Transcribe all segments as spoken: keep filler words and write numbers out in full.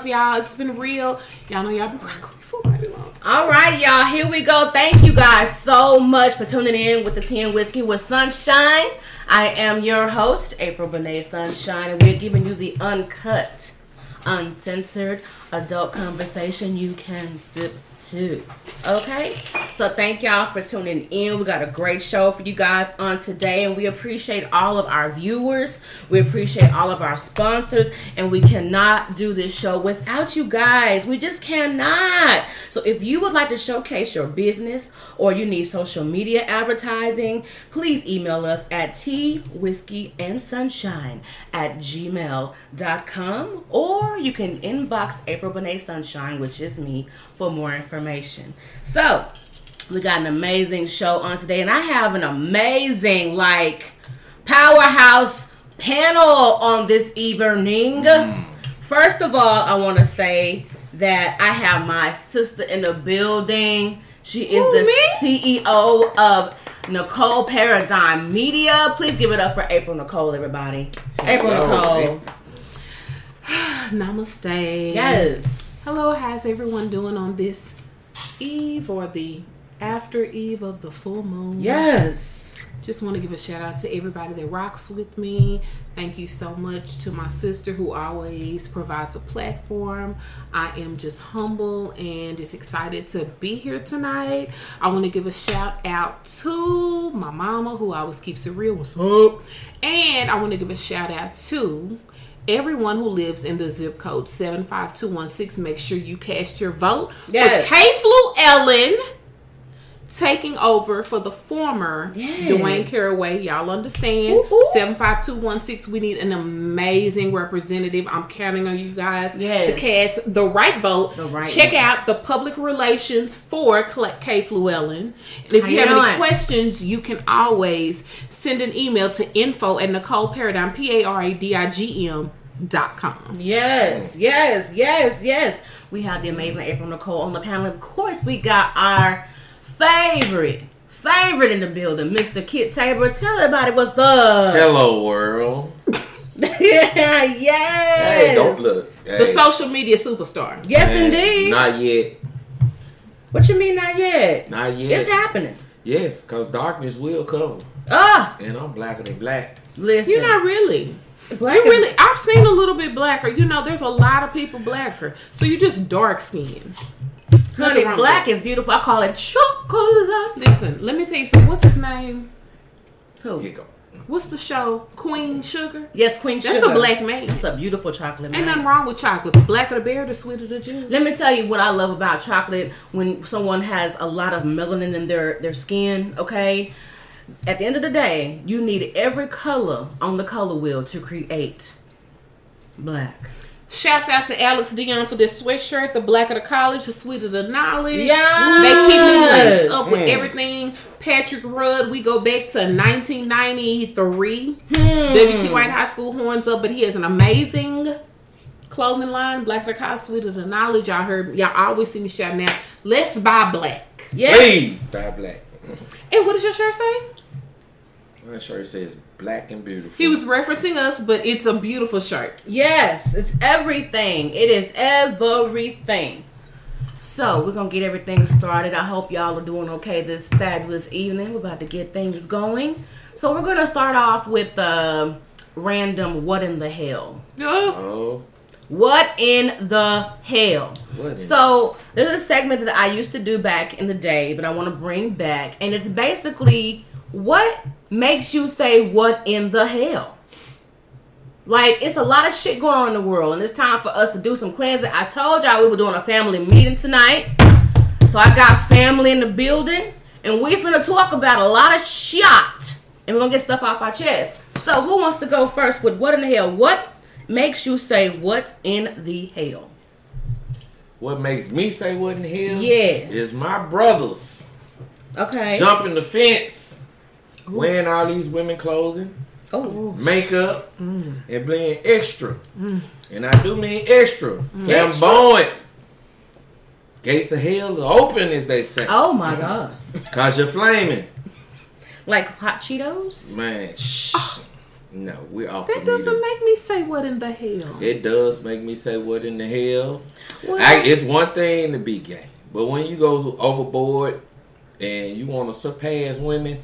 love, y'all. It's been real. Y'all know y'all been rocking me for a really long time. All right, y'all. Here we go. Thank you guys so much for tuning in with the Tea and Whiskey with Sunshine. I am your host, April Bonet Sunshine, and we're giving you the uncut, uncensored adult conversation you can sip to. Okay, so thank y'all for tuning in. We got a great show for you guys on today, and we appreciate all of our viewers. We appreciate all of our sponsors, and we cannot do this show without you guys. We just cannot. So if you would like to showcase your business or you need social media advertising, please email us at tea whiskey and sunshine at gmail dot com, or you can inbox April Bonet Sunshine, which is me, for more information. So we got an amazing show on today, and I have an amazing, like, powerhouse panel on this evening. Mm. First of all, I want to say that I have my sister in the building. She is Ooh, the me? C E O of Nicole Paradigm Media. Please give it up for April Nicole, everybody. April Hello. Nicole. Namaste. Yes. Hello, how's everyone doing on this eve or the after eve of the full moon? Yes. Just want to give a shout out to everybody that rocks with me. Thank you so much to my sister who always provides a platform. I am just humble and just excited to be here tonight. I want to give a shout out to my mama who always keeps it real. What's up? And I want to give a shout out to everyone who lives in the zip code seven five two one six. Make sure you cast your vote yes. for K-Flu Ellen taking over for the former yes. Dwayne Carraway. Y'all understand? Woo-hoo. seven five two one six. We need an amazing representative. I'm counting on you guys yes. to cast the right vote. The right Check vote. out the public relations for K-Flu Ellen. And if How you have doing? any questions, you can always send an email to info at Nicole Paradigm, P A R A D I G M dot com. Yes, yes, yes, yes. We have the amazing April Nicole on the panel. Of course, we got our Favorite, favorite in the building, Mister Kit Tabor. Tell everybody what's up. Hello, world. yeah, yes. Hey, don't look. Hey. The social media superstar. Yes, Man, indeed. Not yet. What you mean, not yet? Not yet. It's happening. Yes, because darkness will cover. Ah. And I'm blacker than black. Listen. You're not really. Black you really, I've seen a little bit blacker. You know, there's a lot of people blacker. So you're just dark skinned. Honey, black is beautiful. I call it chocolate. Listen, let me tell you something. What's his name? Who? Here you go. What's the show? Queen Sugar? Yes, Queen That's Sugar. That's a black man. That's a beautiful chocolate man. Ain't nothing wrong with chocolate. The blacker the berry, the sweeter the juice. Let me tell you what I love about chocolate. When someone has a lot of melanin in their, their skin, okay? At the end of the day, you need every color on the color wheel to create black. Shouts out to Alex Dion for this sweatshirt. The blacker the college, the sweeter the knowledge. Yes. They keep me laced up mm. with everything. Patrick Rudd, we go back to nineteen ninety-three. Hmm. W T White High School horns up, but he has an amazing clothing line. Blacker the college, sweeter the knowledge. Y'all heard, y'all always see me shouting out, let's buy black. Yes. Please buy black. And what does your shirt say? My shirt says black and beautiful. He was referencing us, but it's a beautiful shirt. Yes, it's everything. It is everything. So we're going to get everything started. I hope y'all are doing okay this fabulous evening. We're about to get things going. So we're going to start off with the random what in the hell. Oh. What in the hell? What so there's a segment that I used to do back in the day, but I want to bring back. And it's basically what makes you say what in the hell? Like, it's a lot of shit going on in the world, and it's time for us to do some cleansing. I told y'all we were doing a family meeting tonight, so I got family in the building, and we're finna talk about a lot of shit, and we're gonna get stuff off our chest. So who wants to go first with what in the hell? What makes you say what in the hell? What makes me say what in the hell? Yes. Is my brothers. Okay. Jumping the fence. Wearing all these women clothing, oh, makeup, mm. and being extra. Mm. And I do mean extra. Mm. Flamboyant. Gates of hell are open, as they say. Oh, my mm. God. Because you're flaming. Like hot Cheetos? Man, shh. Oh. No, we're off. That doesn't meeting. Make me say what in the hell. It does make me say what in the hell. Well, I, it's one thing to be gay, but when you go overboard and you want to surpass women,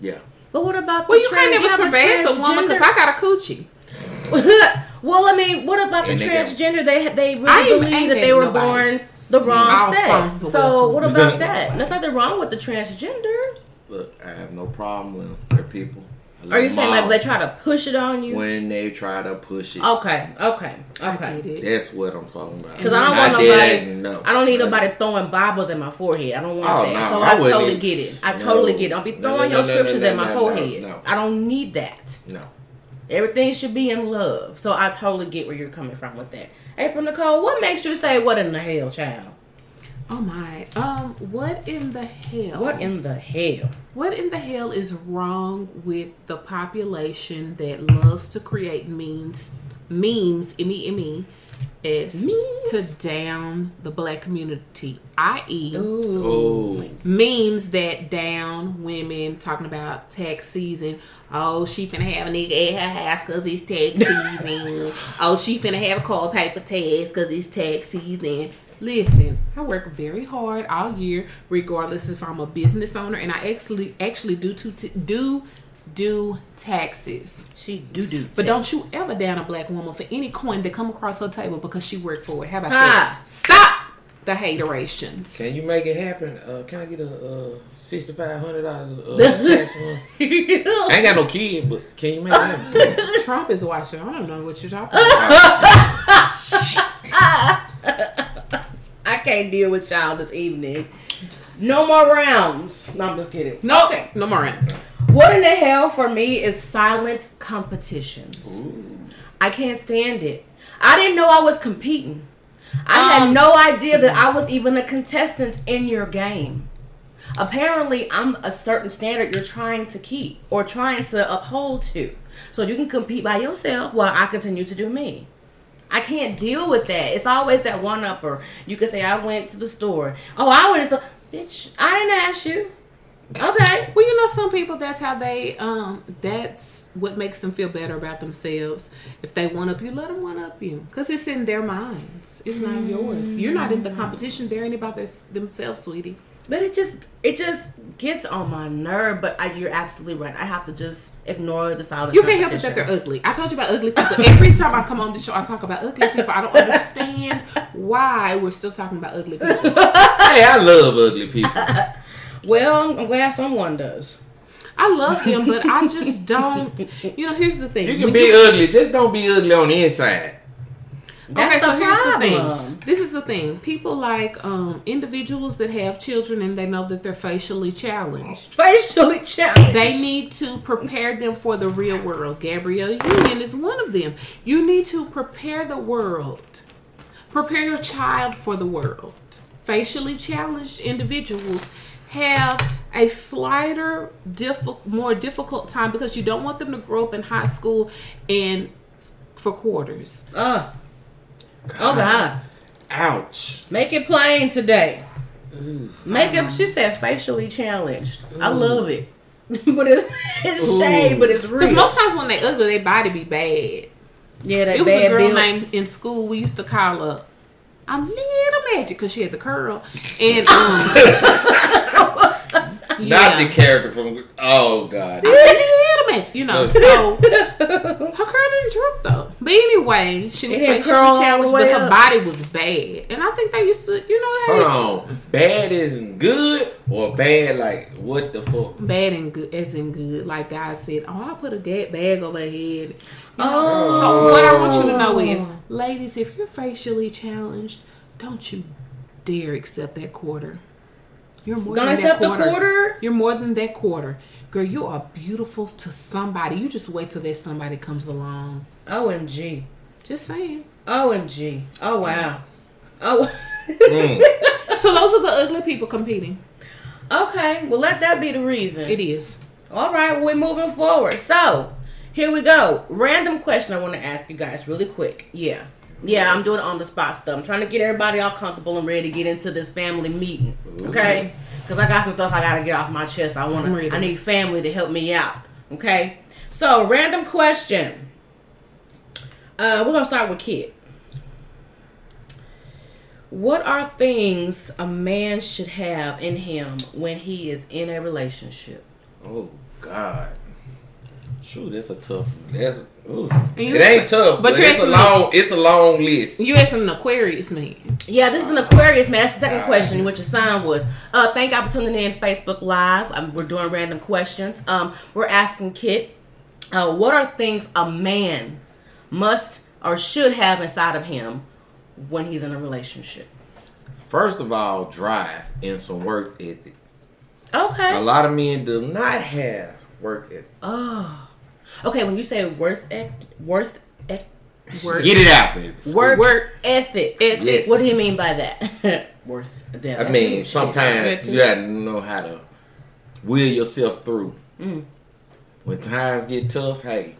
yeah. But what about? Well, the you trans- can't never surpass a woman because I got a coochie. Well, I mean, what about and the they transgender? They they really believe that they were born the wrong sex. So what about that? Nothing wrong with the transgender. Look, I have no problem with people. Are you saying like they try to push it on you? When they try to push it. Okay, okay, okay. That's what I'm talking about. Because I don't want nobody. No, I don't need nobody throwing Bibles at my forehead. I don't want oh, that. No, so I, I totally get it. I totally no, get it. Don't be throwing no, no, your no, scriptures no, no, at my no, forehead. No, no. I don't need that. No. Everything should be in love. So I totally get where you're coming from with that. April Nicole, what makes you say what in the hell, child? Oh my. Um, what in the hell? What in the hell? What in the hell is wrong with the population that loves to create memes, memes, M E M E S, memes? To down the black community, that is. Ooh. Memes that down women talking about tax season. Oh, she finna have a nigga at her house because it's tax season. Oh, she finna have a cold paper tax because it's tax season. Listen, I work very hard all year, regardless if I'm a business owner, and I actually actually do to t- do do taxes. She do do, but taxes. Don't you ever down a black woman for any coin that come across her table because she worked for it. How about huh. that? Stop the haterations. Can you make it happen? Uh, can I get a uh, sixty five hundred dollars uh, tax one? I ain't got no kid, but can you make it happen? Trump is watching. I don't know what you're talking about. I can't deal with y'all this evening. No more rounds. No, I'm just kidding. No, okay. No more rounds. What in the hell for me is silent competitions. Ooh. I can't stand it. I didn't know I was competing. I um, had no idea that I was even a contestant in your game. Apparently, I'm a certain standard you're trying to keep or trying to uphold to. So you can compete by yourself while I continue to do me. I can't deal with that. It's always that one-upper. You can say, I went to the store. Oh, I went to the... Bitch, I didn't ask you. Okay. Well, you know, some people, that's how they... Um, that's what makes them feel better about themselves. If they one-up you, let them one-up you. Because it's in their minds. It's not mm. yours. You're not in the competition. They're anybody themselves, sweetie. But it just it just gets on my nerve. But I, you're absolutely right. I have to just ignore the silent. You can't help it that they're ugly. I told you about ugly people. Every time I come on the show, I talk about ugly people. I don't understand why we're still talking about ugly people. Hey, I love ugly people. Well, I'm glad someone does. I love him, but I just don't. You know, here's the thing. You can when be you, ugly. Just don't be ugly on the inside. That's okay, so problem. Here's the thing. This is the thing. People like um, individuals that have children and they know that they're facially challenged. Facially challenged. They need to prepare them for the real world. Gabrielle Union is one of them. You need to prepare the world. Prepare your child for the world. Facially challenged individuals have a slighter, diff- more difficult time because you don't want them to grow up in high school and for quarters. Ugh. God. Oh God! Ouch! Make it plain today. Ooh, make it. She said facially challenged. Ooh. I love it, but it's, it's shade, but it's real. Because most times when they ugly, their body be bad. Yeah, they bad. It was bad a girl build. Named in school we used to call her. I'm Little Magic because she had the curl and. Um, Yeah. Not the character from... Oh, God. You know, so... Her curl didn't drip, though. But anyway, she was facially challenged, but her body was bad. And I think they used to, you know... Hold on. Bad isn't good? Or bad, like, what the fuck? Bad and good isn't good. Like God said, oh, I put a bag over her head. You know? Oh. So what I want you to know is, ladies, if you're facially challenged, don't you dare accept that quarter. You're more Don't than accept that quarter. The quarter. You're more than that quarter. Girl, you are beautiful to somebody. You just wait till that somebody comes along. O M G. Just saying. O M G. Oh, wow. Oh. Mm. So those are the ugly people competing. Okay. Well, let that be the reason. It is. All right. Well, we're moving forward. So, here we go. Random question I want to ask you guys really quick. Yeah. Yeah, I'm doing on the spot stuff. I'm trying to get everybody all comfortable and ready to get into this family meeting. Okay? Because I got some stuff I got to get off my chest. I want to. I need family to help me out. Okay? So, random question. Uh, we're going to start with Kit. What are things a man should have in him when he is in a relationship? Oh, God. Shoot, that's a tough one. That's ooh. It ain't tough, but, but it's a long it's a long list. You asked an Aquarius man. Yeah, this is an Aquarius man. That's the second all question, right. Which your sign was. Uh, thank y'all for tuning in Facebook Live. Um, we're doing random questions. Um, we're asking Kit, uh, what are things a man must or should have inside of him when he's in a relationship? First of all, drive and some work ethics. Okay. A lot of men do not have work ethics. Oh. Okay, when you say worth eth- worth eth- work, get it out, baby. Work, work ethic. ethic. Yes. What do you mean by that? Worth. That I mean, sometimes you gotta know how to will yourself through. Mm. When times get tough, hey,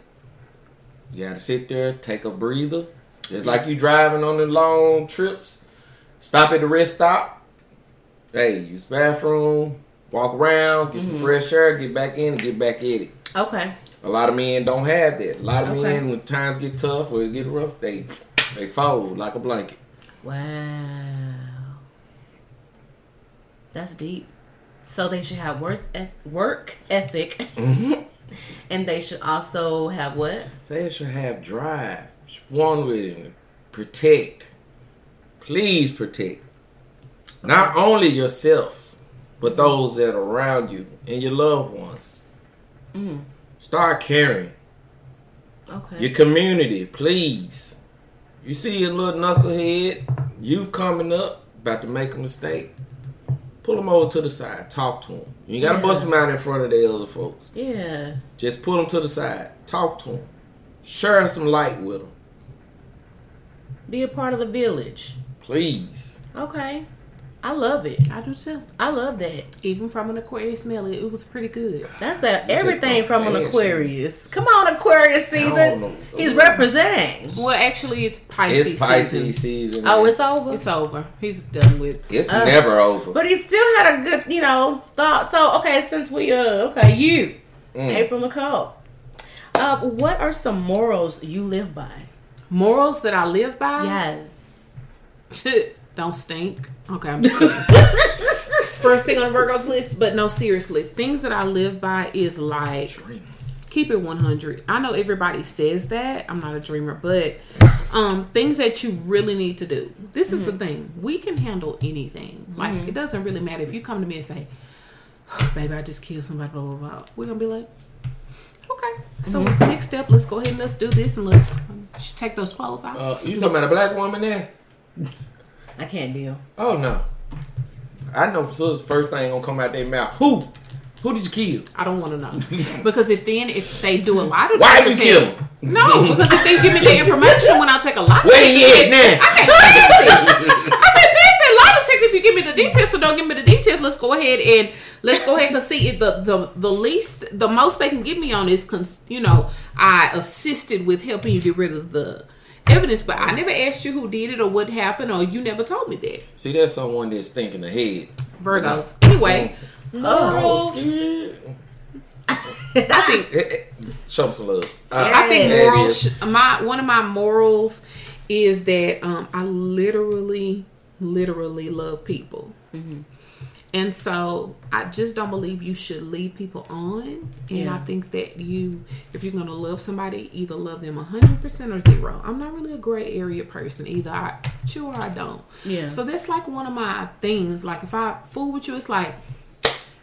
you gotta sit there, take a breather. Just like you driving on the long trips, stop at the rest stop. Hey, use the bathroom, walk around, get mm-hmm. some fresh air, get back in, and get back at it. Okay. A lot of men don't have that. A lot of okay. men, when times get tough or it get rough, they they fold like a blanket. Wow. That's deep. So they should have work, work ethic. Mm-hmm. And they should also have what? They should have drive. One with them. Protect. Please protect. Okay. Not only yourself, but those that are around you and your loved ones. Mm-hmm. Start caring. Okay. Your community, please. You see a little knucklehead, youth coming up, about to make a mistake. Pull them over to the side. Talk to them. You ain't got to yeah. bust them out in front of the other folks. Yeah. Just pull them to the side. Talk to them. Share some light with them. Be a part of the village. Please. Okay. I love it. I do too. I love that. Even from an Aquarius male, it was pretty good. That's a, everything from an Aquarius. Come on, Aquarius season. He's representing. Well, actually, it's Pisces season. It's Pisces season. season oh, it's over? It's over. He's done with it. It's uh, never over. But he still had a good, you know, thought. So, okay, since we, uh, okay, you, mm. April Nicole, uh, what are some morals you live by? Morals that I live by? Yes. Don't stink. Okay, I'm just kidding. First thing on Virgo's list, but no, seriously. Things that I live by is like, keep it one hundred. I know everybody says that. I'm not a dreamer, but um, things that you really need to do. This mm-hmm. is the thing. We can handle anything. Like, mm-hmm. it doesn't really matter. If you come to me and say, oh, baby, I just killed somebody, blah, blah, blah. We're going to be like, okay. So mm-hmm. what's the next step? Let's go ahead and let's do this and let's um, take those clothes off. Uh, you talking about a black woman there? I can't deal. Oh, no. I know so the first thing going to come out their mouth. Who? Who did you kill? I don't want to know. Because if then, if they do a lot of why you kill him? No, because if they give me the information when I take a lot of where he is now? I can't fix it. I can't fix it. Lie detector, if you give me the details, so don't give me the details. Let's go ahead and let's go ahead and see if the, the, the least, the most they can give me on is, cons- you know, I assisted with helping you get rid of the evidence, but I never asked you who did it or what happened, or you never told me that. See, that's someone that's thinking ahead. Virgos. Anyway, morals. Oh, I think show some love. Uh, I think morals. My one of my morals is that um, I literally, literally love people, mm-hmm. and so I just don't believe you should lead people on. And yeah. I think that you, if you're going to love somebody, either love them one hundred percent or zero. I'm not really a gray area person. Either I chew or I don't. Yeah. So that's like one of my things. Like if I fool with you, it's like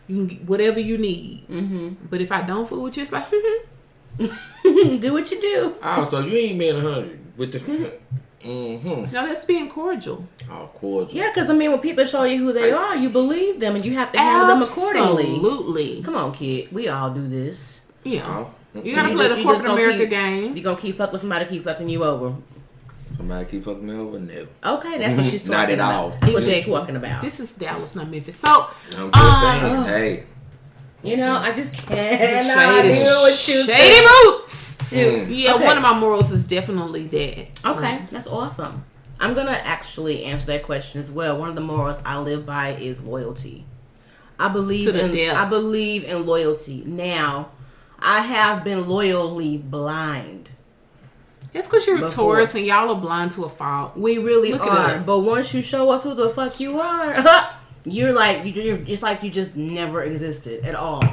you can get whatever you need. Mm-hmm. But if I don't fool with you, it's like, mm-hmm. do what you do. Oh, so you ain't being one hundred with the... Mm-hmm. Mm-hmm. No, that's being cordial. Oh, cordial. Yeah, because I mean, when people show you who they are, you believe them, and you have to handle absolutely. Them accordingly. Absolutely. Come on, kid. We all do this. Yeah. Oh, you gotta play the corporate America keep, game. You gonna keep fucking with somebody, keep fucking you over. Somebody keep fucking me over? No. Okay, that's what she's talking not at about. All. That's what she's talking about. This is Dallas, not Memphis. So I'm just um, saying, hey. You know, I just cannot deal with you. Shady boots. Mm. Yeah, okay. One of my morals is definitely that. Okay, um, that's awesome. I'm going to actually answer that question as well. One of the morals I live by is loyalty. I believe in death. I believe in loyalty. Now, I have been loyally blind. That's because you're a tourist and y'all are blind to a fault. We really Look are. But once you show us who the fuck you are, you're like, you're just like you just never existed at all.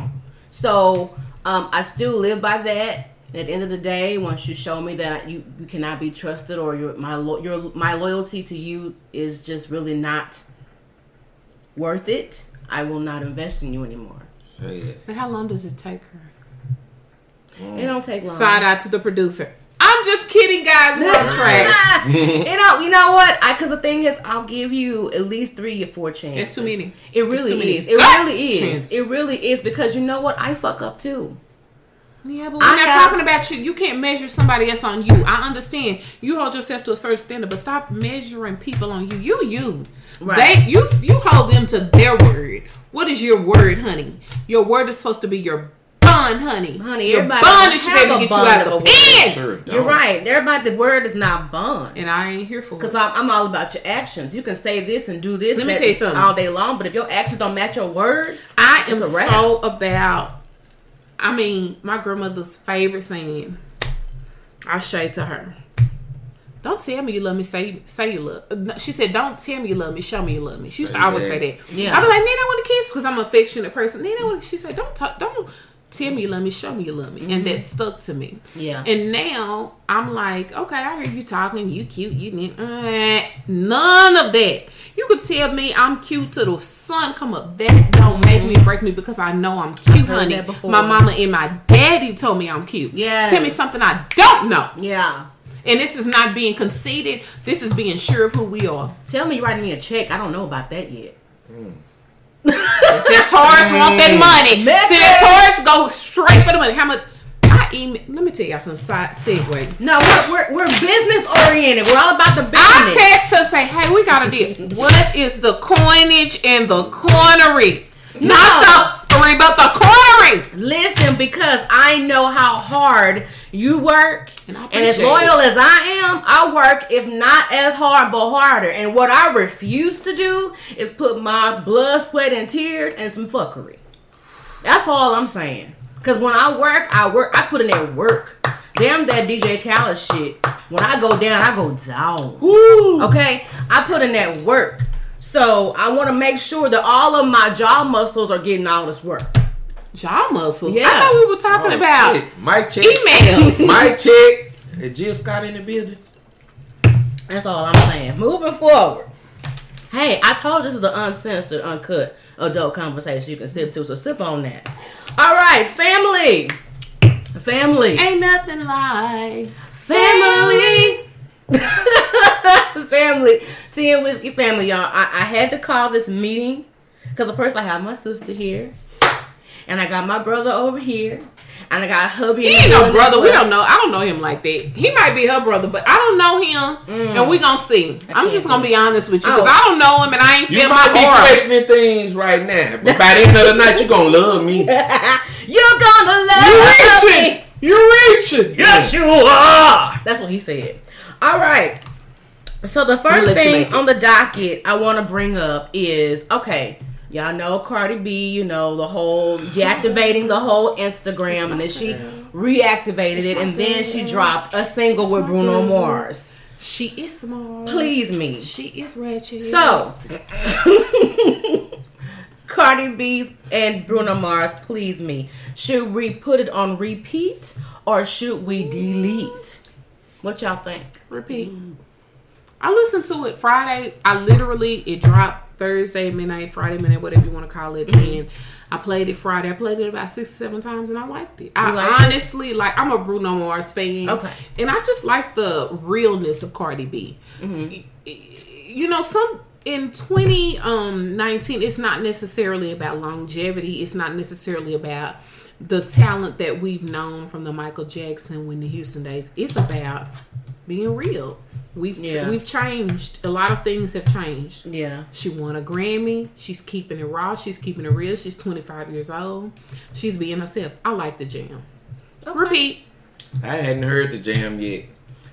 So um, I still live by that. At the end of the day, once you show me that you, you cannot be trusted or your my lo- your my loyalty to you is just really not worth it, I will not invest in you anymore. Say it. But how long does it take her? Mm. It don't take long. Side out to the producer. I'm just kidding, guys. We're on track. you know, you know what? Because the thing is, I'll give you at least three or four chances. It's too many. It really many. is. It God. really is. Chance. It really is because you know what? I fuck up too. Yeah, but we're I not have, talking about you. You can't measure somebody else on you. I understand. You hold yourself to a certain standard, but stop measuring people on you. You, you. Right. They, you, you hold them to their word. What is your word, honey? Your word is supposed to be your bond, honey. Honey, your everybody bond is supposed to get you out of the bed. Sure, you're right. Everybody, the word is not bond. And I ain't here for it. Because I'm, I'm all about your actions. You can say this and do this Let me tell you something. all day long, but if your actions don't match your words, I am so about... I mean, my grandmother's favorite saying, I say to her, don't tell me you love me, say, say you love. She said, don't tell me you love me, show me you love me. She used say to always that. say that. Yeah. I was like, Nene, I want to kiss because I'm an affectionate person. Nene, I want to She said, don't talk, don't tell me you love me, show me you love me. Mm-hmm. And that stuck to me. Yeah. And now I'm like, okay, I hear you talking, you cute, you need, uh, none of that. You could tell me I'm cute till the sun come up. That don't make me break me because I know I'm cute, honey. My mama and my daddy told me I'm cute. Yeah. Tell me something I don't know. Yeah. And this is not being conceited. This is being sure of who we are. Tell me you're writing me a check. I don't know about that yet. Mm. That Taurus want that money. See, that Taurus go straight for the money. How much? Email. Let me tell y'all some side segue. No, we're, we're, we're business oriented. We're all about the business. I text her say, hey, we got a deal. What is the coinage and the cornery? No. Not the three, but the cornery. Listen, because I know how hard you work. And, I and as loyal it. as I am, I work, if not as hard, but harder. And what I refuse to do is put my blood, sweat, and tears and some fuckery. That's all I'm saying. Because when I work, I work. I put in that work. Damn that D J Khaled shit. When I go down, I go down. Woo. Okay? I put in that work. So I want to make sure that all of my jaw muscles are getting all this work. Jaw muscles? Yeah. I thought we were talking oh, about shit. My check. Emails. My check. Is Jill Scott in the building? That's all I'm saying. Moving forward. Hey, I told you this is the uncensored, uncut adult conversation you can sip to, so sip on that. All right, family. Family. Ain't nothing like family. Family. Family. Tea and Whiskey family, y'all. I, I had to call this meeting because at first I had my sister here and I got my brother over here and I got hubby. He ain't no brother. We don't know. I don't know him like that. He might be her brother, but I don't know him mm. and we going to see. I I'm just going to be honest with you because oh. I don't know him and I ain't feel my aura. You might be questioning things right now, but by the end of the night, you're going to love me. You're gonna love me. You're reaching. You're reaching. Yes, you are. That's what he said. All right. So the first thing on the docket I want to bring up is, okay, y'all know Cardi B, you know, the whole deactivating the whole Instagram. And then she reactivated it. And then she dropped a single with Bruno Mars. She is smart. Please me. She is ratchet. So... Cardi B and Bruno Mars, please me. Should we put it on repeat or should we delete? What y'all think? Repeat. I listened to it Friday. I literally, it dropped Thursday, midnight, Friday, midnight, whatever you want to call it. And I played it Friday. I played it about six or seven times and I liked it. I like honestly, it? like, I'm a Bruno Mars fan. Okay. And I just like the realness of Cardi B. Mm-hmm. You know, some... In twenty nineteen, it's not necessarily about longevity. It's not necessarily about the talent that we've known from the Michael Jackson, Whitney Houston days. It's about being real. We've yeah. we've changed. A lot of things have changed. Yeah. She won a Grammy. She's keeping it raw. She's keeping it real. She's twenty-five years old. She's being herself. I like the jam. Okay. Repeat. I hadn't heard the jam yet.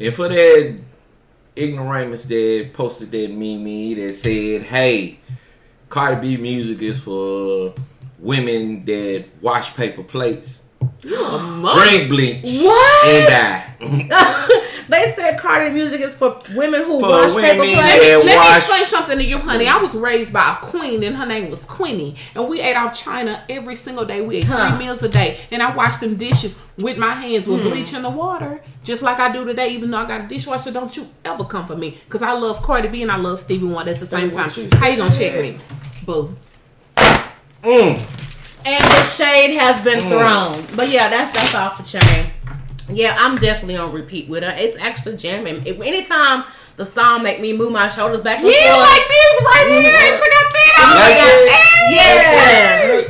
And for that... Ignoramus that posted that meme that said, hey, Cardi B music is for women that wash paper plates. Drink bleach. What? And die. They said Cardi music is for women who for wash women paper plates. Let me explain something to you, honey. I was raised by a queen, and her name was Queenie. And we ate off china every single day. We ate huh. three meals a day. And I washed some dishes with my hands with hmm. bleach in the water, just like I do today, even though I got a dishwasher. Don't you ever come for me, because I love Cardi B and I love Stevie Wonder at the same time. How you going to check me? Boo. Mm. And the shade has been mm. thrown. But yeah, that's, that's off the chain. Yeah, I'm definitely on repeat with her. It's actually jamming. If anytime the song make me move my shoulders back and yeah, forth, like this right here. Mm-hmm. It's like a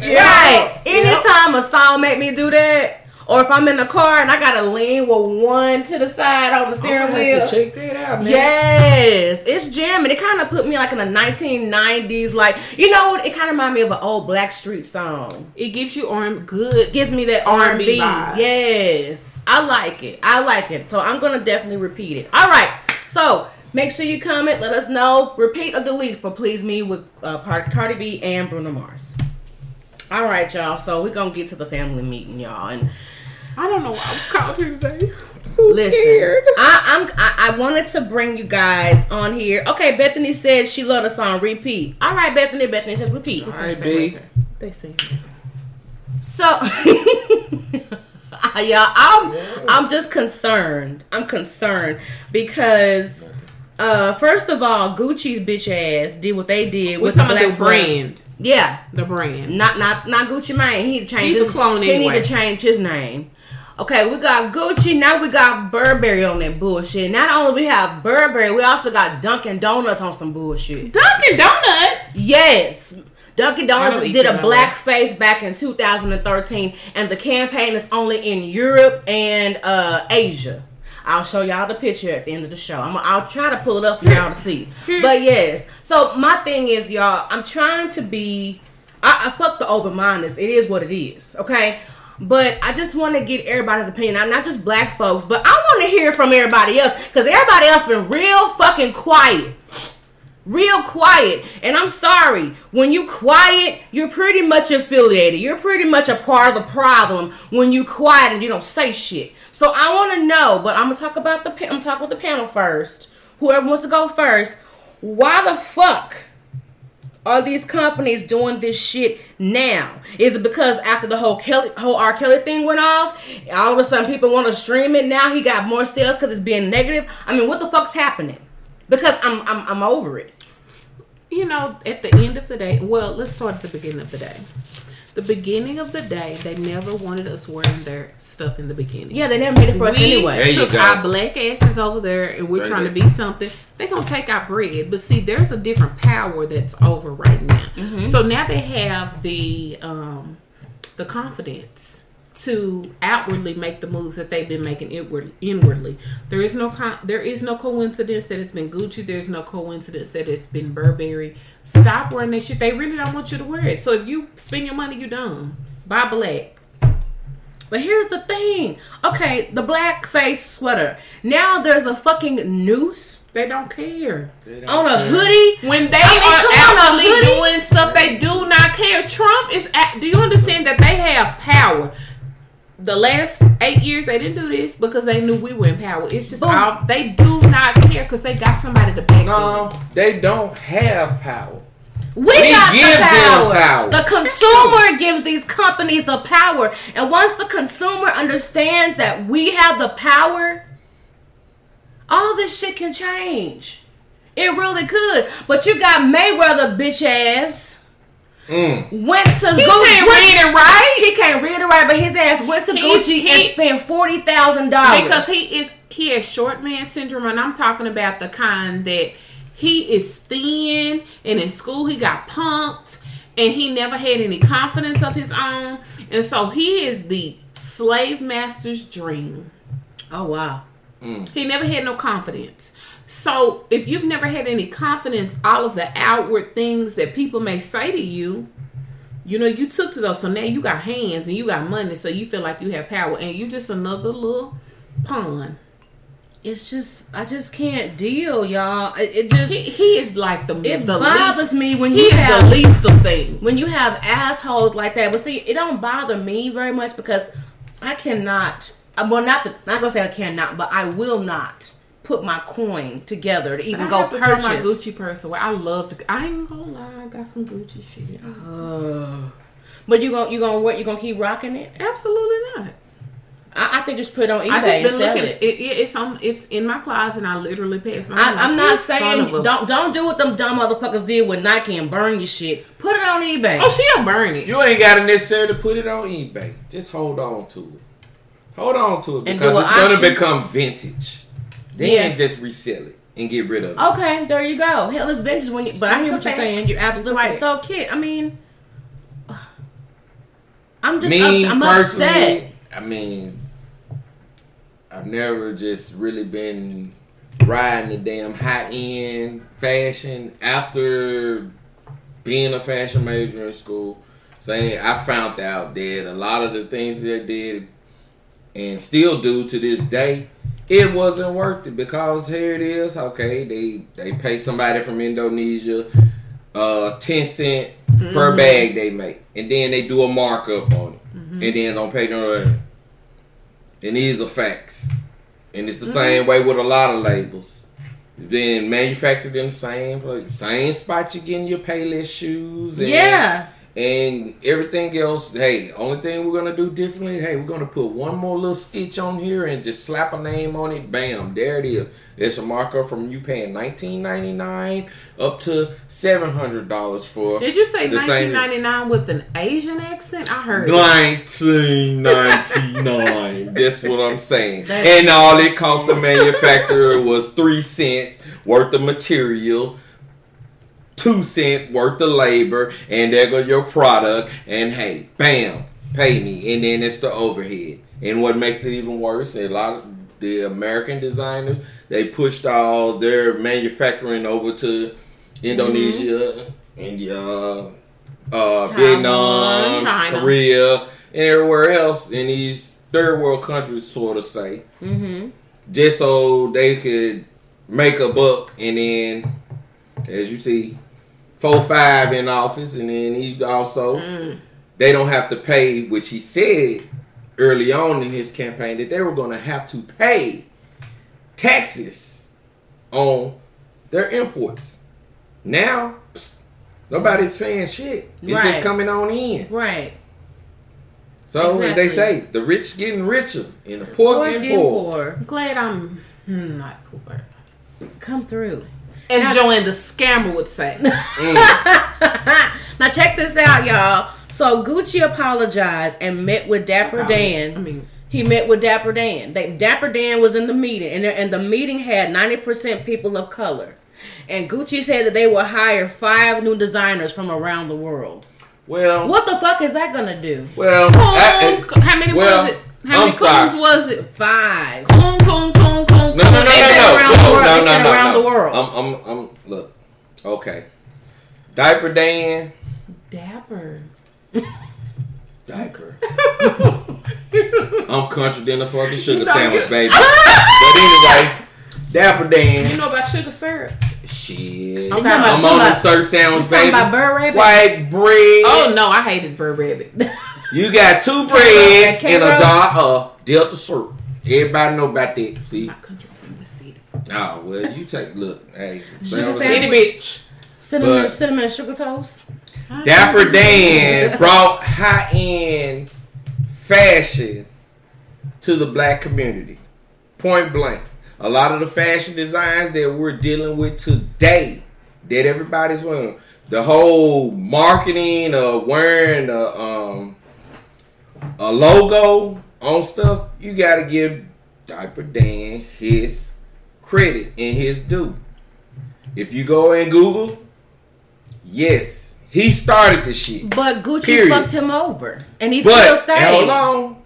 thing. Oh my God. Yeah. yeah. yeah. Right. Yeah. Anytime a song make me do that, or if I'm in the car and I gotta lean with one to the side on the steering wheel. Have to check that out, man. Yes, it's jamming. It kind of put me like in the nineteen nineties, like, you know, it kind of reminds me of an old Blackstreet song. It gives you R- good, gives me that R and B. R and B yes, I like it. I like it. So I'm gonna definitely repeat it. All right. So make sure you comment. Let us know. Repeat or delete for "Please Me" with uh, Cardi B and Bruno Mars. All right, y'all. So we're gonna get to the family meeting, y'all, and. I don't know why I was called here today. I'm so Listen, scared. I, I'm, I, I wanted to bring you guys on here. Okay, Bethany said she loved the song Repeat. All right, Bethany. Bethany says Repeat. All right, B. Right they sing. So, y'all, I'm, I'm just concerned. I'm concerned because, uh, first of all, Gucci's bitch ass did what they did with the black brand. Yeah. The brand. Not not not Gucci Mane. He need to change He's his, a clone He anyway. Need to change his name. Okay, we got Gucci. Now we got Burberry on that bullshit. Not only we have Burberry, we also got Dunkin' Donuts on some bullshit. Dunkin' Donuts? Yes. Dunkin' Donuts did a blackface back in two thousand thirteen, and the campaign is only in Europe and uh, Asia. I'll show y'all the picture at the end of the show. I'm, I'll try to pull it up for y'all to see. But yes. So my thing is, y'all, I'm trying to be, I, I fuck the open-mindedness. It is what it is. Okay. But I just want to get everybody's opinion. Now, not just black folks, but I want to hear from everybody else. Because everybody else been real fucking quiet. Real quiet. And I'm sorry. When you quiet, you're pretty much affiliated. You're pretty much a part of the problem when you quiet and you don't say shit. So I want to know, but I'm gonna talk about the I'm gonna talk with the panel first. Whoever wants to go first, why the fuck are these companies doing this shit now? Is it because after the whole Kelly, whole R. Kelly thing went off, all of a sudden people want to stream it now? He got more sales because it's being negative. I mean, what the fuck's happening? Because I'm I'm I'm over it. You know, at the end of the day, well, let's start at the beginning of the day. The beginning of the day, they never wanted us wearing their stuff in the beginning. Yeah, they never made it for us we anyway. We took our black asses over there, and we're trying to be something. They're going to take our bread. But see, there's a different power that's over right now. Mm-hmm. So now they have the um, the confidence to outwardly make the moves that they've been making inward, inwardly. There is no con- there is no coincidence that it's been Gucci. There's no coincidence that it's been Burberry. Stop wearing that shit. They really don't want you to wear it. So if you spend your money, you dumb. Buy black. But here's the thing. Okay, the black face sweater. Now there's a fucking noose. They don't care. They don't on a care. Hoodie. When they I mean, are actually doing stuff, they do not care. Trump is... At, do you understand that they have power? The last eight years, they didn't do this because they knew we were in power. It's just all, they do not care because they got somebody to back no, them. They don't have power. We, we got give the power. Them power. The consumer gives these companies the power. And once the consumer understands that we have the power, all this shit can change. It really could. But you got Mayweather, bitch ass. Mm. Went to he Gucci. He can't read it right. He can't read it right, but his ass went to He's, Gucci he, and spent forty thousand dollars because he is he has short man syndrome, and I'm talking about the kind that he is thin, and in school he got punked, and he never had any confidence of his own, and so he is the slave master's dream. Oh wow! Mm. He never had no confidence. So, if you've never had any confidence, all of the outward things that people may say to you, you know, you took to those. So, now you got hands and you got money, so you feel like you have power. And you just another little pawn. It's just, I just can't deal, y'all. It, it just... He, he is like the, it the bothers least, me when you have... He is the least of things. When you have assholes like that. But see, it don't bother me very much because I cannot, well, not the, not gonna say I cannot, but I will not put my coin together to even go purchase. I have to put my Gucci purse away. I love to, I ain't gonna lie, I got some Gucci shit. Oh. But you gonna, you gonna what? You gonna keep rocking it? Absolutely not. I, I think you should put it on eBay. I just been and sell looking. It. It, it, it's on. It's in my closet. And I literally passed my. I, I'm like, not saying a- don't don't do what them dumb motherfuckers did with Nike and burn your shit. Put it on eBay. Oh, she don't burn it. You ain't gotta necessarily put it on eBay. Just hold on to it. Hold on to it because it's gonna option. become vintage. Then yeah. just resell it and get rid of it. Okay, there you go. Hell, it's vintage when you. But That's I hear what you're saying. You're absolutely right. So, Kit, I mean. I'm just Me, ups- I'm upset. I mean, I've never just really been riding the damn high end fashion after being a fashion major in school. Saying I found out that a lot of the things that I did and still do to this day, it wasn't worth it because here it is. Okay, they they pay somebody from Indonesia uh, ten cents mm-hmm. per bag they make. And then they do a markup on it. Mm-hmm. And then don't pay no rent. And these are facts. And it's the mm-hmm. same way with a lot of labels. Then manufactured in the same place. Same spot you're getting your Payless shoes. And, yeah. And everything else. Hey, only thing we're going to do differently. Hey, we're going to put one more little stitch on here and just slap a name on it. Bam. There it is. It's a markup from you paying nineteen ninety-nine dollars up to seven hundred dollars for. Did you say nineteen ninety-nine dollars with an Asian accent? I heard nineteen ninety-nine dollars That's what I'm saying. That's and all it cost the manufacturer was three cents worth of material, two cent worth of labor, and there go your product. And hey, bam, pay me. And then it's the overhead. And what makes it even worse? A lot of the American designers, they pushed all their manufacturing over to Indonesia, mm-hmm. India, uh, Taiwan, Vietnam, China. Korea, and everywhere else in these third world countries, sort of say, mm-hmm. just so they could make a buck. And then, as you see, four five in office, and then he also mm. they don't have to pay, which he said early on in his campaign that they were going to have to pay taxes on their imports. Now, psst, nobody's paying shit. It's right. just coming on in. Right. So, exactly. as they say, the rich getting richer and the poor getting, getting poor. poor. I'm glad I'm not poor. Come through. As now, Joanne the scammer would say. mm. Now, check this out, y'all. So, Gucci apologized and met with Dapper Dan. I mean... He met with Dapper Dan. They, Dapper Dan was in the meeting, and, and the meeting had ninety percent people of color. And Gucci said that they will hire five new designers from around the world. Well... What the fuck is that going to do? Well... I, I, how many well, was it? How I'm many coons was it? Five. Coon, coon, coon, coon, coon. No, no, no, they no, no, no, the no, no, no, no, around no. the world. I'm, I'm, I'm, look. Okay. Dapper Dan. Dapper. Diaper. I'm country than a fucking sugar sandwich, you... baby. But anyway, Dapper Dan. You know about sugar syrup? Shit. Okay. I'm on them syrup sandwich, baby. About bird white bread. Oh, no. I hated bird rabbit. You got two breads and a jar of Delta syrup. Everybody know about that. See? My country from the city. Oh, well, you take look. Hey, she's a city bitch. Cinnamon, but, cinnamon and sugar toast. I Dapper Dan brought high-end fashion to the black community. Point blank. A lot of the fashion designs that we're dealing with today that everybody's wearing. The whole marketing of wearing a, um, a logo on stuff, you got to give Dapper Dan his credit and his due. If you go and Google, yes. He started the shit. But Gucci period. fucked him over. And he but, still stayed. Hold on.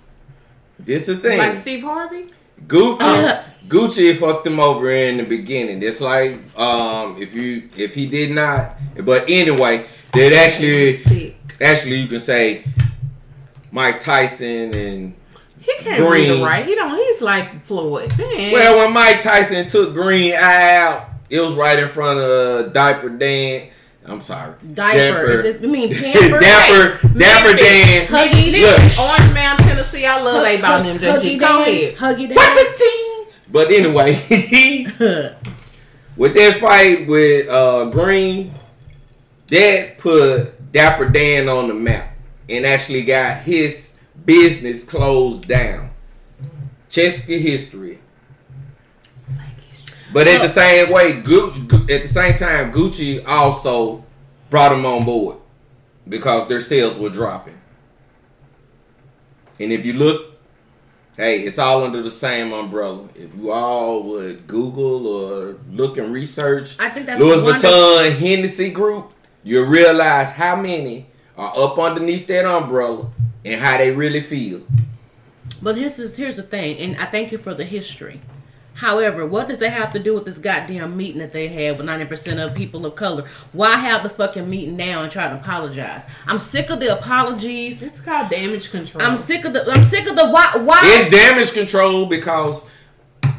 This is the thing. Like Steve Harvey? Gucci uh-huh. Gucci fucked him over in the beginning. It's like um, if you if he did not. But anyway, that actually actually you can say Mike Tyson and He can't Green. read it right. He don't he's like Floyd. Man. Well, when Mike Tyson took Green Eye out, it was right in front of Dapper Dan. I'm sorry. Diaper. Dapper. Is it, you mean pamper? Dapper. Dapper Dan. Huggies. Orange Mountain. You'll see. I love H- about H- them. Huggy Dan. Huggy Dan. But anyway, with that fight with uh, Green, that put Dapper Dan on the map and actually got his business closed down. Check the history. But at the same way, at the same time, Gucci also brought them on board because their sales were dropping. And if you look, hey, it's all under the same umbrella. If you all would Google or look and research I think that's Louis Vuitton Hennessy Group, you'll realize how many are up underneath that umbrella and how they really feel. But here's the, here's the thing, and I thank you for the history. However, what does that have to do with this goddamn meeting that they had with ninety percent of people of color? Why have the fucking meeting now and try to apologize? I'm sick of the apologies. It's called damage control. I'm sick of the. I'm sick of the. Why? Why? It's damage control because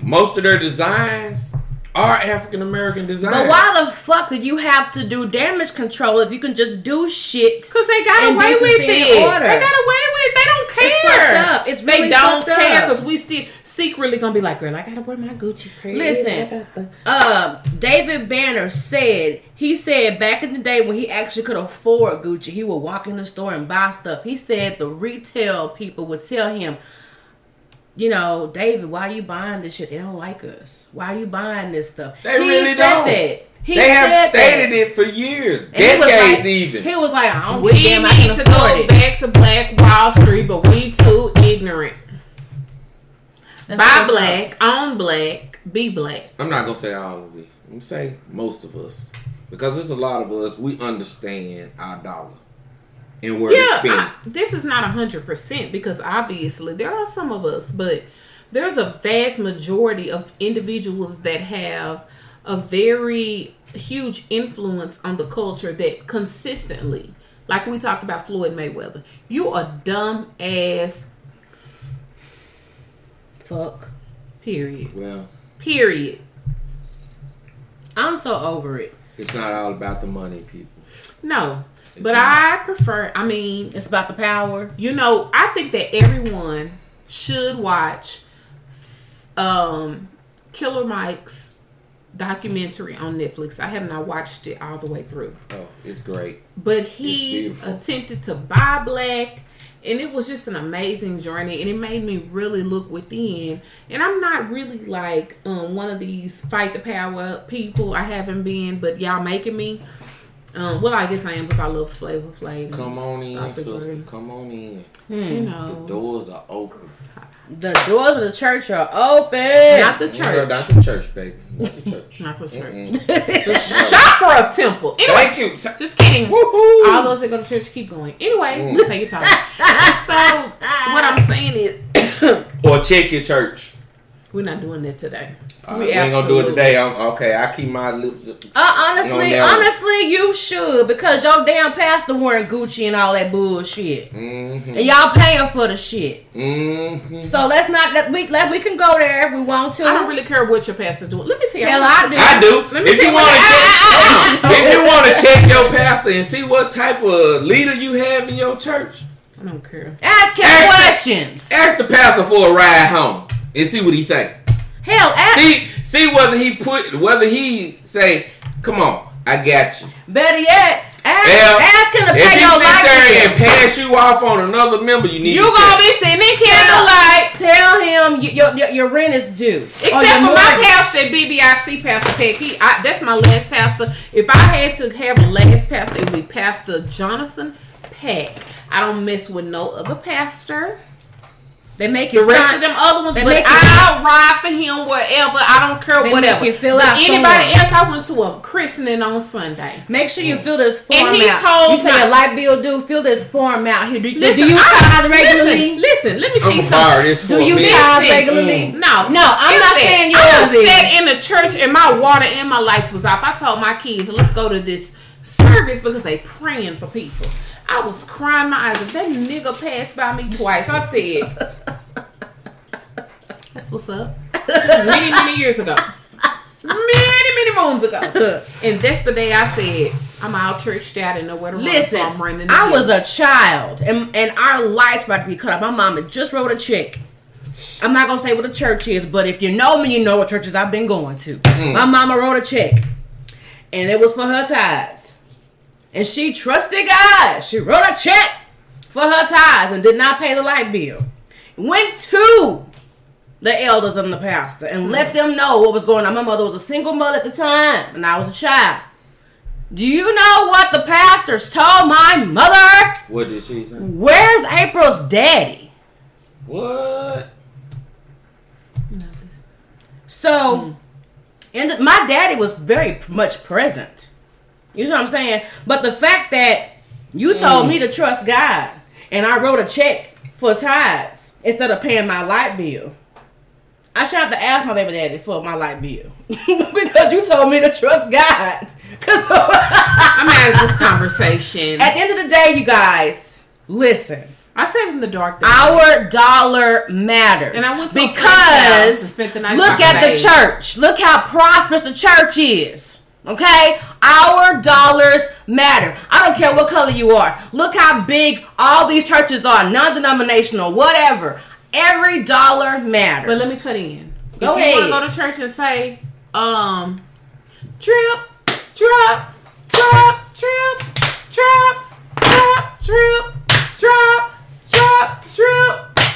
most of their designs are African American designs. But why the fuck do you have to do damage control if you can just do shit? Because they got away with it. They got away with it. They don't care. It's fucked up. It's really they don't care because we still secretly gonna be like, girl, I gotta wear my Gucci. Praise. Listen, uh, David Banner said he said back in the day when he actually could afford Gucci, he would walk in the store and buy stuff. He said the retail people would tell him, you know, David, why are you buying this shit? They don't like us. Why are you buying this stuff? They he really don't. That. He they have stated that. It for years, and decades like, even. He was like, I don't we need I can to go it. Back to Black Wall Street, but we too ignorant. That's Buy black, own black, be black. I'm not gonna say all of it. I'm gonna say most of us, because there's a lot of us. We understand our dollar. And where yeah, spend. I, this is not one hundred percent because obviously there are some of us, but there's a vast majority of individuals that have a very huge influence on the culture that consistently, like we talked about Floyd Mayweather, you a dumb ass fuck. Period. Well. Period. I'm so over it. It's not all about the money, people. No. It's but not. I prefer, I mean... It's about the power. You know, I think that everyone should watch um, Killer Mike's documentary on Netflix. I have not watched it all the way through. Oh, it's great. But he attempted to buy black, and it was just an amazing journey, and it made me really look within. And I'm not really like um, one of these fight the power people. I haven't been, but y'all making me... Um, well, I guess I am because I love Flavor Flav. Come on in, sister. Come on in. Hmm. You know. The doors are open. The doors of the church are open. Not the church. No, not the church, baby. Not the church. Not the church. The chakra temple. Anyway, thank you. Just kidding. Woo-hoo. All those that go to church keep going. Anyway, mm. take your time. So, what I'm saying is... or check your church. We're not doing that today. Uh, we, we ain't going to do it today. I'm, okay, I keep my lips up. Uh, honestly, honestly, you should. Because your damn pastor wearing Gucci and all that bullshit. Mm-hmm. And y'all paying for the shit. Mm-hmm. So let's not, let we, let, we can go there if we want to. I don't really care what your pastor's doing. Let me tell you. Hell, I do. I do. Let me if tell you want to check, if you want to check your pastor and see what type of leader you have in your church. I don't care. Ask him ask questions. The, ask the pastor for a ride home. And see what he say. Hell, ask see, see whether he put whether he say, "Come on, I got you." Better yet, ask, Hell, ask him to pay your light bill. If he sit there and pass you off on another member, you need. You to gonna check. Be sitting in candlelight. Tell him you, your, your your rent is due. Except for my pastor, at B B I C Pastor Pecky. That's my last pastor. If I had to have a last pastor, it would be Pastor Jonathan Peck. I don't mess with no other pastor. They make the rest of them other ones, but I'll ride for him wherever. I don't care whatever. Anybody else? I went to a christening on Sunday. Make sure you fill this form out. And he told me, you say your light bill due. Fill this form out here. Do you tithe regularly? Listen, let me tell you something. Do you tithe regularly? No, no. I'm not saying you I was sat in the church and my water and my lights was off. I told my kids, let's go to this service because they praying for people. I was crying my eyes. If that nigga passed by me twice, I said, that's what's up. Many, many years ago. Many, many moons ago. And that's the day I said, I'm all churched out and know where to Listen, run from. Listen, I was a child, and and our lights about to be cut off. My mama just wrote a check. I'm not gonna say what a church is, but if you know me, you know what churches I've been going to. Mm. My mama wrote a check, and it was for her tithes, and she trusted God. She wrote a check for her tithes and did not pay the light bill. Went to the elders and the pastor and mm. let them know what was going on. My mother was a single mother at the time, and I was a child. Do you know what the pastors told my mother? What did she say? Where's April's daddy? What? So, and mm. my daddy was very much present. You know what I'm saying? But the fact that you told mm. me to trust God, and I wrote a check for tithes instead of paying my light bill. I should have to ask my baby daddy for my light bill. Because you told me to trust God. I'm having this conversation. At the end of the day, you guys, listen. I said in the dark. That our night. Dollar matters. And I went to because the night look at the church. Look how prosperous the church is. Okay? Our dollars matter. I don't care what color you are. Look how big all these churches are. Non-denominational, whatever. Every dollar matters. But let me cut in. Go if ahead. You want to go to church and say, um, trip, drop, drop, trip, drop, drop, trip, drop, drop, trip.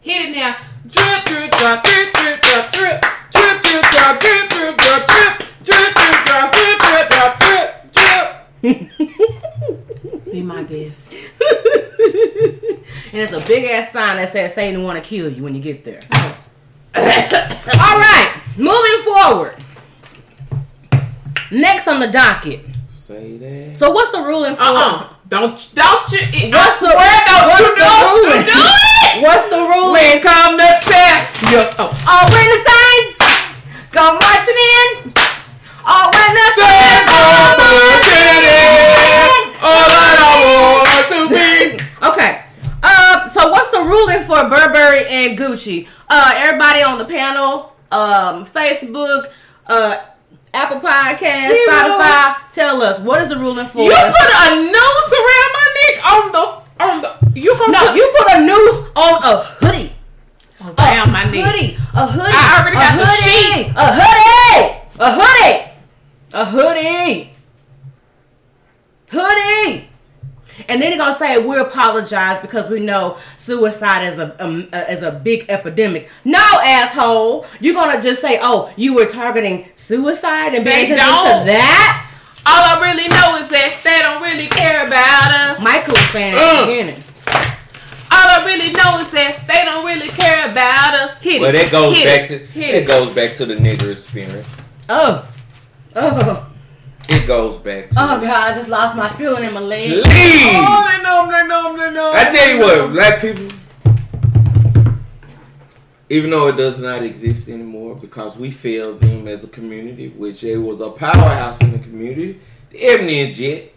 Hit it now. Drip, drip, drop, drip, drip, drop, drip, drip, drip, drop, drip, drip, drop, drip, drip, drip, drop, drip, drip, drop, drip, drip. Be my guest. And it's a big ass sign that says Satan want to kill you when you get there. Oh. All right, moving forward. Next on the docket. Say that. So what's the ruling for? Uh-uh. Don't don't you? It, what's I the, swear don't what's you the don't ruling? You do it. What's the ruling? When come to test you. Oh. All Renaissance, come marching in. All Renaissance, all marching in. All that I want to be. Okay. Uh, so what's the ruling for Burberry and Gucci? Uh, everybody on the panel, um, Facebook, uh, Apple Podcast, Zero. Spotify, tell us what is the ruling for. You put a noose around my neck on the on the. You gonna no? Put, you put a noose on a hoodie around my neck. Hoodie, a hoodie. I already got a the sheet. A hoodie, a hoodie, a hoodie, hoodie. And then they're going to say, we apologize because we know suicide is a, um, uh, is a big epidemic. No, asshole. You're going to just say, oh, you were targeting suicide and being sensitive to that? All I really know is that they don't really care about us. Michael was saying at the beginning. All I really know is that they don't really care about us. Hit well, it. That goes Hit back it. to Hit it goes back to the nigger experience. Oh. Oh. It goes back to Oh, God, I just lost my feeling in my leg. Please. Oh, I know, I know, I know. I tell you what, black people, even though it does not exist anymore because we failed them as a community, which it was a powerhouse in the community, the Ebony and Jet.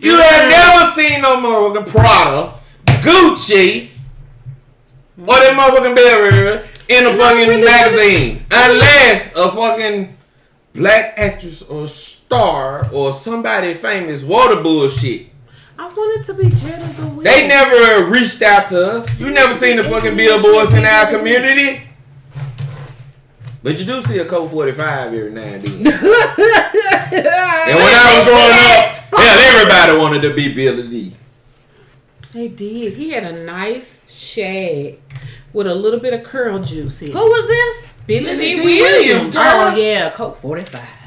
You mm-hmm. have never seen no motherfucking Prada, Gucci, mm-hmm. or that motherfucking Burberry in a fucking really magazine. Really? Unless a fucking black actress or star or somebody famous wore the bullshit. I wanted to be Jet of the Week. They never reached out to us. You never seen the fucking billboards in our community. But you do see a Code forty-five every now and then. And when I was growing up, hell, everybody wanted to be Billy Dee. They did. He had a nice shag with a little bit of curl juice here. Who was this? Billy Dee Williams. Oh, yeah. Coke forty-five.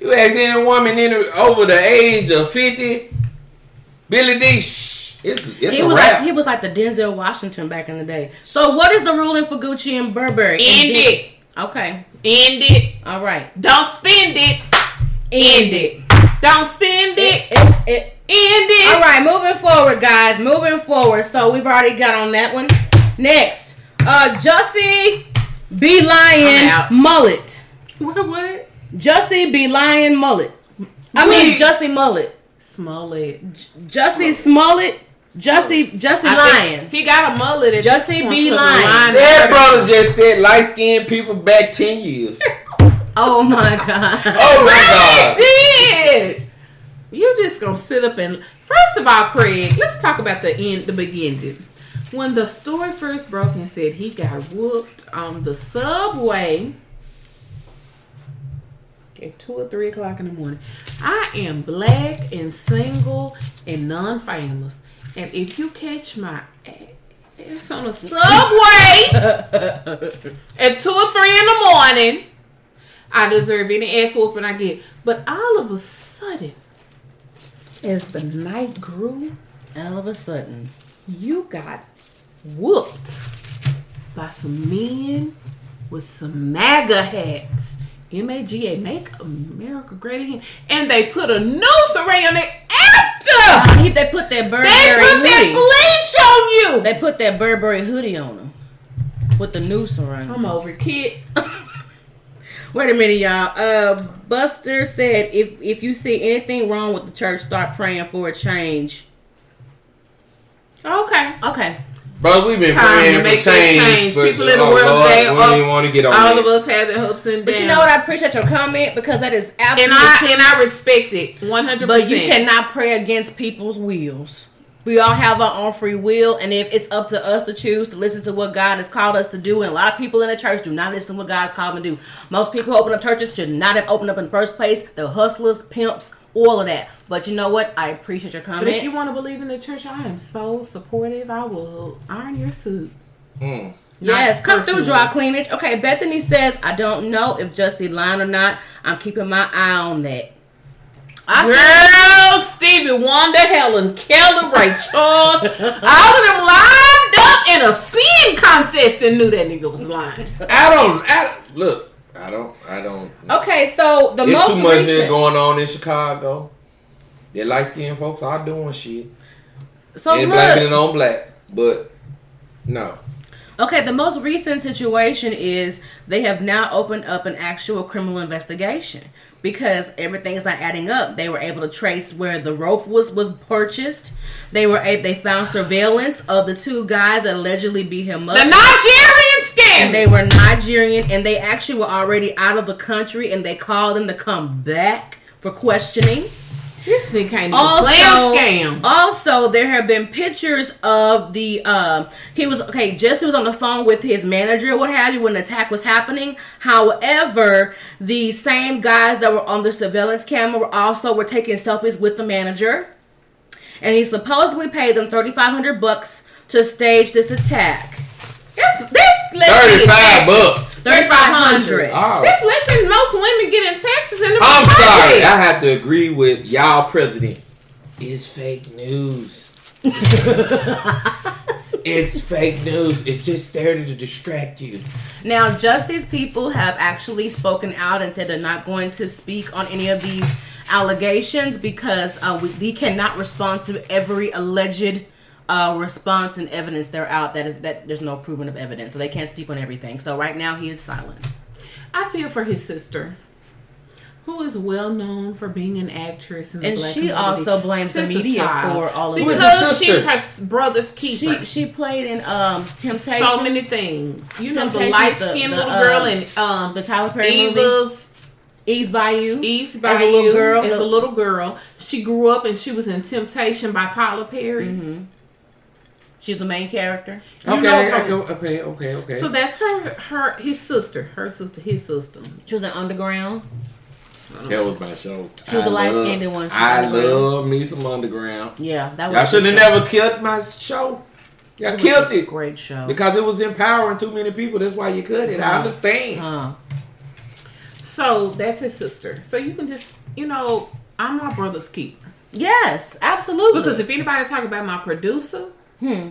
You ask any woman in the, over the age of fifty, Billy Dee, shh, it's, it's he a was wrap. Like, he was like the Denzel Washington back in the day. So what is the ruling for Gucci and Burberry? End and it. it. Okay. End it. All right. Don't spend it. End it. Don't spend it. It, it, it. End it. All right. Moving forward, guys. Moving forward. So we've already got on that one. Next. Uh, Jussie B. Lion Mullet. What? What? Jussie B. Lion Mullet. I mean Wait. Jussie Mullet. Smollett. Jussie Smollett. Jussie Jussie Lion. He got a mullet. At Jussie B. Lion. That brother just said light-skinned people back ten years. Oh my God. Oh my God. He did. You're just gonna sit up and first of all, Craig, let's talk about the end, the beginning. When the story first broke and said he got whooped on the subway at two or three o'clock in the morning. I am black and single and non-famous, and if you catch my ass on a subway at two or three in the morning, I deserve any ass whooping I get. But all of a sudden, as the night grew, all of a sudden, you got whooped by some men with some MAGA hats. M A G A, Make America Great Again. And they put a noose around it after. Uh, they put that Burberry They put hoodie. that bleach on you. They put that Burberry hoodie on them with the noose around it. I'm over it, kid. Wait a minute, y'all. Uh, Buster said, if if you see anything wrong with the church, start praying for a change. Okay. Okay. Bro, we've been praying for change. change. People in the world, Lord, they we don't want to get on All that. of us have the hopes and downs. But you know what? I appreciate your comment because that is absolutely and I true. And I respect it one hundred percent. But you cannot pray against people's wills. We all have our own free will, and if it's up to us to choose to listen to what God has called us to do, and a lot of people in the church do not listen to what God's called them to do. Most people who open up churches should not have opened up in the first place. They're hustlers, pimps, all of that. But you know what? I appreciate your comment. But if you want to believe in the church, I am so supportive. I will iron your suit. Mm. Yes, come through, dry cleanage. Okay, Bethany says, I don't know if Jussie lying or not. I'm keeping my eye on that. I Girl, think- Stevie Wonder, Helen Keller, Ray Charles, all of them lined up in a singing contest and knew that nigga was lying. I don't, I don't look, I don't, I don't. Okay, so the most too much is going on in Chicago. The light skinned folks are doing shit. So and look, black and on blacks, but no. Okay, the most recent situation is they have now opened up an actual criminal investigation. Because everything's not adding up. They were able to trace where the rope was, was purchased. They were a, they found surveillance of the two guys that allegedly beat him up. The Nigerian scam. And they were Nigerian, and they actually were already out of the country, and they called them to come back for questioning. This thing came to also, scam. Also, there have been pictures of the, uh, he was, okay, Justin was on the phone with his manager, what have you, when the attack was happening. However, the same guys that were on the surveillance camera were also were taking selfies with the manager. And he supposedly paid them thirty-five hundred bucks to stage this attack. That's, that's thirty-five bucks. thirty-five hundred Oh. That's less than most women get in taxes in the I'm budget. Sorry. I have to agree with y'all president. It's fake news. It's fake news. It's just there to distract you. Now, Jussie's people have actually spoken out and said they're not going to speak on any of these allegations because uh, we, we cannot respond to every alleged Uh, response and evidence they're out that is that there's no proven of evidence, so they can't speak on everything. So right now he is silent. I feel for his sister, who is well known for being an actress, in the and black she community. Also blames Since the media for all of because this. Because she's her brother's keeper. She, she played in um, Temptation, so many things. You know, the light skinned little uh, girl in um, the Tyler Perry Eva's, movie, Eve's Bayou. Eve's Bayou. As a little girl, as a little girl, she grew up and she was in Temptation by Tyler Perry. Mm-hmm. She's the main character. You okay, know, okay, okay, okay, okay. So that's her, her, his sister, her sister, his sister. She was in Underground. That was my show. She was I the light skinned one. I love me some Underground. Yeah, that was. Y'all should have never killed my show. Y'all it killed it. Great show. Because it was empowering too many people. That's why you cut it. Huh. I understand. Huh. So that's his sister. So you can just, you know, I'm my brother's keeper. Yes, absolutely. Because if anybody's talking about my producer. Hmm.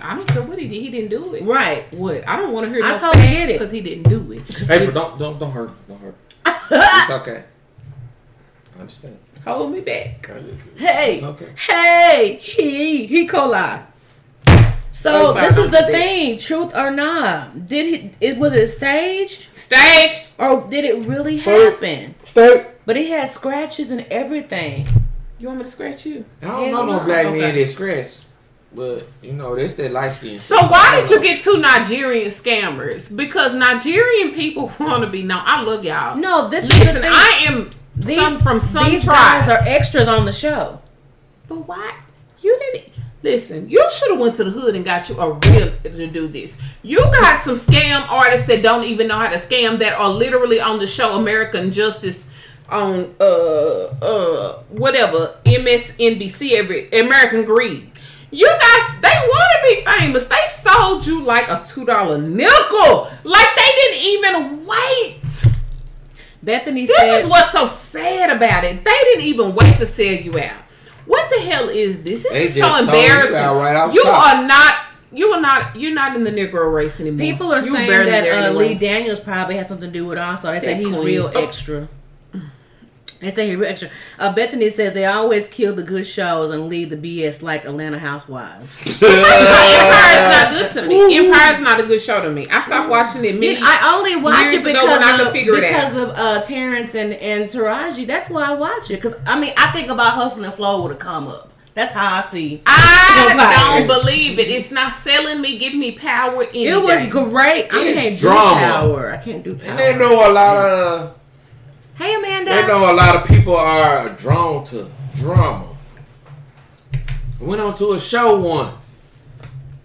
I don't care what he did. He didn't do it. Right. What? I don't want to hear no facts because he didn't do it. Hey, but don't don't don't hurt. Don't hurt. It's okay. I understand. Hold me back. Hey. It's okay. Hey. He he coli. So this is the thing. Truth or not? Did it? It was it staged? Staged. Or did it really happen? Staged. But it had scratches and everything. You want me to scratch you? I don't know no black man that scratch. But, you know, that's that light skin. So, why did you get two Nigerian scammers? Because Nigerian people want to be known. I love y'all. No, this Listen, is the thing. I am these, some from some these tribe. Guys are extras on the show. But why? You didn't listen. You should have went to the hood and got you a real to do this. You got some scam artists that don't even know how to scam that are literally on the show American Justice on uh uh whatever M S N B C every American Greed. You guys, they want to be famous. They sold you like a two dollar nickel. Like they didn't even wait. Bethany said, this is what's so sad about it. They didn't even wait to sell you out. What the hell is this? This is so embarrassing. You, right you are not, you are not, you're not in the Negro race anymore. People are you saying that uh, Lee Daniels probably has something to do with it also. They that say he's queen. Real extra. They say here extra. Uh, Bethany says they always kill the good shows and leave the B S like Atlanta Housewives. Empire's not good to me. Empire's not a good show to me. I stopped watching it many I only watch years it because ago when of, I could figure it out. Because of uh, Terrence and, and Taraji. That's why I watch it. Because, I mean, I think about Hustle and Flow with a come up. That's how I see. I don't believe it. It's not selling me. Give me Power any It was day. Great. I it's can't drama. do Power. I can't do Power. And they know a lot of... Hey, Amanda. They know a lot of people are drawn to drama. I went on to a show once,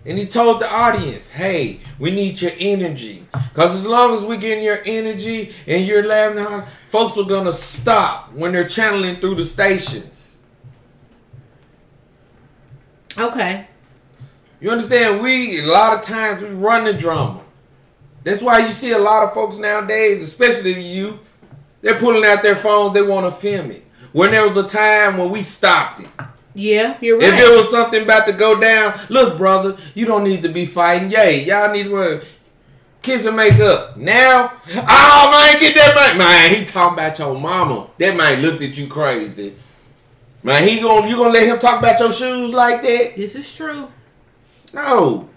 and he told the audience, hey, we need your energy. Because as long as we're getting your energy and you're laughing, folks are going to stop when they're channeling through the stations. Okay. You understand? We, a lot of times, we run the drama. That's why you see a lot of folks nowadays, especially you, they're pulling out their phones. They want to film it. When there was a time when we stopped it. Yeah, you're right. If it was something about to go down, look, brother, you don't need to be fighting. Yay, y'all need to uh, kiss and make up. Now, oh, man, get that money. Man, he talking about your mama. That man looked at you crazy. Man, he gonna, you going to let him talk about your shoes like that? This is true. No.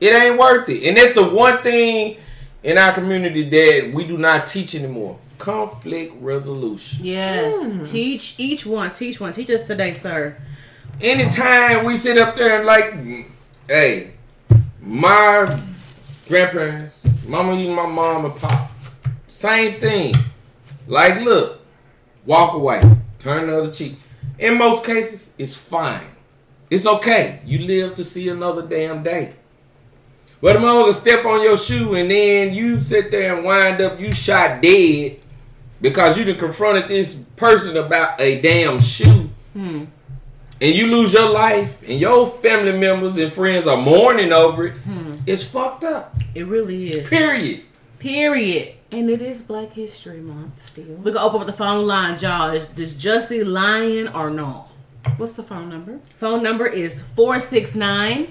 It ain't worth it. And that's the one thing... in our community that we do not teach anymore. Conflict resolution. Yes. Mm. Teach each one. Teach one. Teach us today, sir. Anytime we sit up there and like, hey, my grandparents, mama, you, my mom, and pop, same thing. Like, look, walk away. Turn the other cheek. In most cases, it's fine. It's okay. You live to see another damn day. But the mother step on your shoe and then you sit there and wind up, you shot dead because you done confronted this person about a damn shoe. Hmm. And you lose your life and your family members and friends are mourning over it. Hmm. It's fucked up. It really is. Period. Period. And it is Black History Month still. We're going to open up the phone lines, y'all. Is this Jussie lying or no? What's the phone number? Phone number is four six nine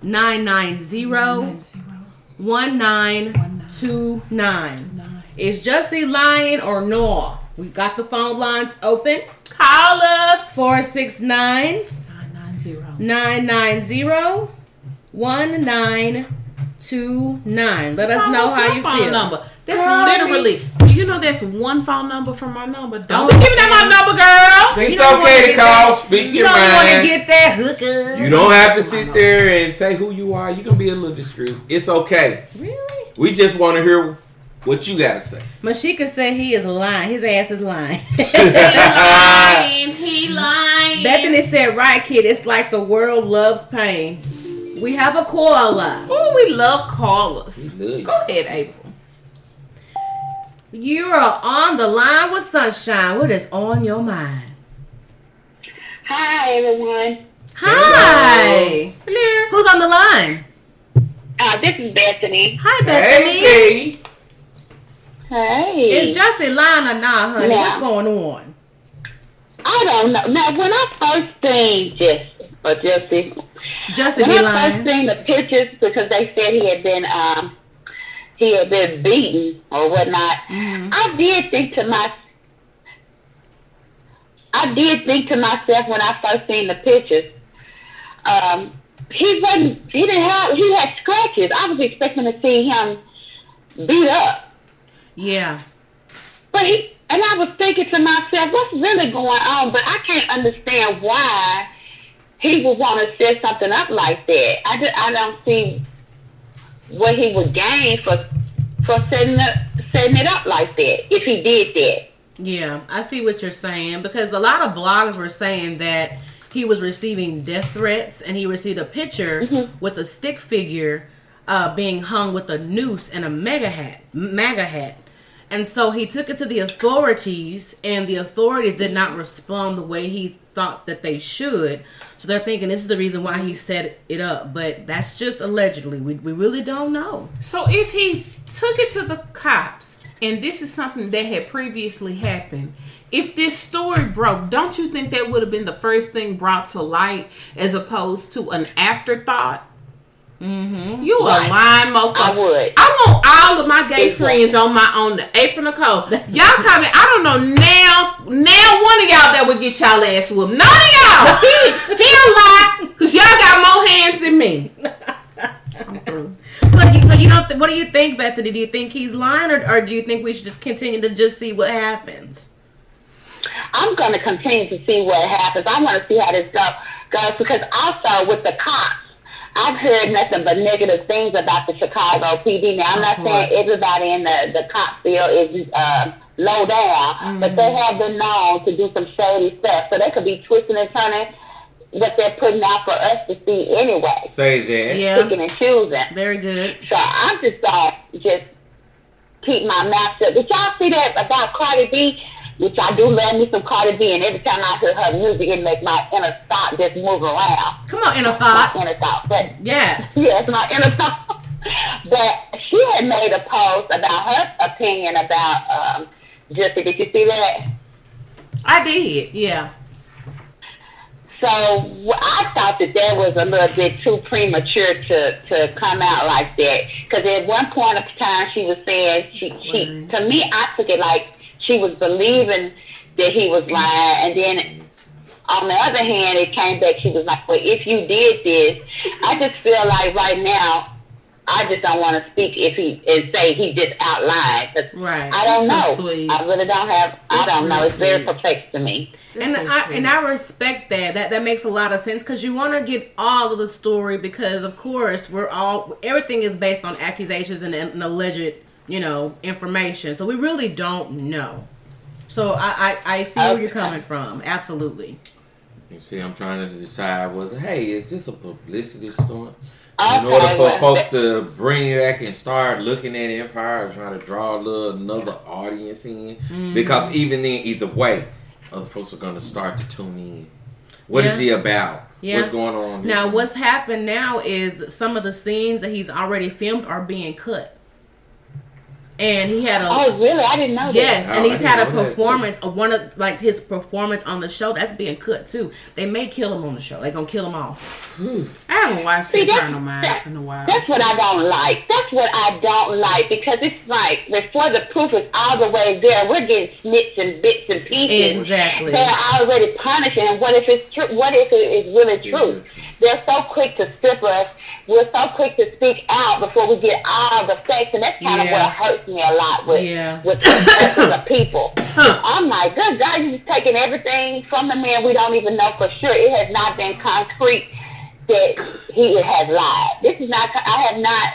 nine nine zero one nine two nine. Is Jussie lying or no? We got the phone lines open. Call us. four six nine nine nine zero one nine two nine. Let us know how you phone feel. Number. That's Call literally, me. You know, that's one phone number from my number. Don't be giving that my number, girl. It's okay to call. That. Speak you your mind. You don't want to get that hookup. You don't have to sit there and say who you are. You can be a little discreet. It's okay. Really? We just want to hear what you got to say. Mashika said he is lying. His ass is lying. He lying. He lying. Bethany said, right, kid, it's like the world loves pain. We have a caller. Oh, we love callers. We love Go ahead, April. You are on the line with Sunshine. What is on your mind? Hi, everyone. Hi. Hello. Who's on the line? Uh, this is Bethany. Hi, Bethany. Hey. Hey. Is Jussie lying or not, honey? Now, what's going on? I don't know. Now, when I first seen Jussie, or Jussie, Jussie when I lying. first seen the pictures, because they said he had been... Um, he had been beaten or whatnot. Mm-hmm. I did think to my, I did think to myself when I first seen the pictures. Um, he wasn't. He didn't have. He had scratches. I was expecting to see him beat up. Yeah. But he and I was thinking to myself, what's really going on? But I can't understand why he would want to set something up like that. I just, I don't see what he would gain for for setting up setting it up like that if he did that. Yeah, I see what you're saying, because a lot of blogs were saying that he was receiving death threats, and he received a picture mm-hmm. with a stick figure uh, being hung with a noose and a mega hat, MAGA hat. And so he took it to the authorities, and the authorities did not respond the way he thought that they should. So they're thinking this is the reason why he set it up. But that's just allegedly. We we really don't know. So if he took it to the cops, and this is something that had previously happened, if this story broke, don't you think that would have been the first thing brought to light as opposed to an afterthought? Mm-hmm. You what? A lying motherfucker. I would. I want all of my gay it's friends right. on my on the apron of coke. Y'all coming? I don't know now. Now one of y'all that would get y'all ass whooped. None of y'all. he he a lie because y'all got more hands than me. I'm through. So, so you don't. Th- what do you think, Bethany? Do you think he's lying, or, or do you think we should just continue to just see what happens? I'm going to continue to see what happens. I want to see how this stuff goes, because also with the cops, I've heard nothing but negative things about the Chicago P D. Now, I'm not saying everybody in the, the cop field is uh, low down, mm-hmm. but they have been known to do some shady stuff. So they could be twisting and turning what they're putting out for us to see anyway. Say that. Yeah. Picking and choosing. Very good. So I'm just uh, just keep my mouth shut. Did y'all see that about Cardi B? Which I do love me some Cardi B, and every time I hear her music, it makes my inner thought just move around. Come on, inner thought. My inner thought. But yes. Yes, my inner thought. But she had made a post about her opinion about um, Jussie. Did you see that? I did, yeah. So I thought that that was a little bit too premature to, to come out like that. Because at one point of time, she was saying, she, she to me, I took it like, she was believing that he was lying, and then on the other hand, it came back. She was like, "Well, if you did this," I just feel like right now, I just don't want to speak if he and say he just out lied. Right? I don't That's know. So I really don't have. That's I don't know. It's sweet. Very perplexed to me. That's and so I and I respect that. That that makes a lot of sense, because you want to get all of the story, because of course we're all everything is based on accusations and an alleged. You know, information. So we really don't know. So I, I, I see okay. where you're coming from. Absolutely. You see, I'm trying to decide whether, hey, is this a publicity stunt? Okay. In order for well, folks to bring it back and start looking at Empire, trying to draw a little, another audience in. Mm-hmm. Because even then, either way, other folks are going to start to tune in. What yeah. is he about? Yeah. What's going on here? Now, what's happened now is some of the scenes that he's already filmed are being cut. And he had a oh really I didn't know yes that. And oh, he's had a performance of one of like his performance on the show that's being cut too. They may kill him on the show. They're gonna kill him off. Ooh. I haven't watched See, that, no that, in a while. That's what I don't like. That's what I don't like, because it's like before the proof is all the way there, we're getting snits and bits and pieces. Exactly. They're already punishing. And what if it's true? What if it is really true? Yeah. They're so quick to strip us. We're so quick to speak out before we get all the facts, and that's kind yeah. of what hurts me a lot with yeah. with the people. I'm like, good God, you're just taking everything from the man. We don't even know for sure. It has not been concrete that he has lied. This is not. I have not.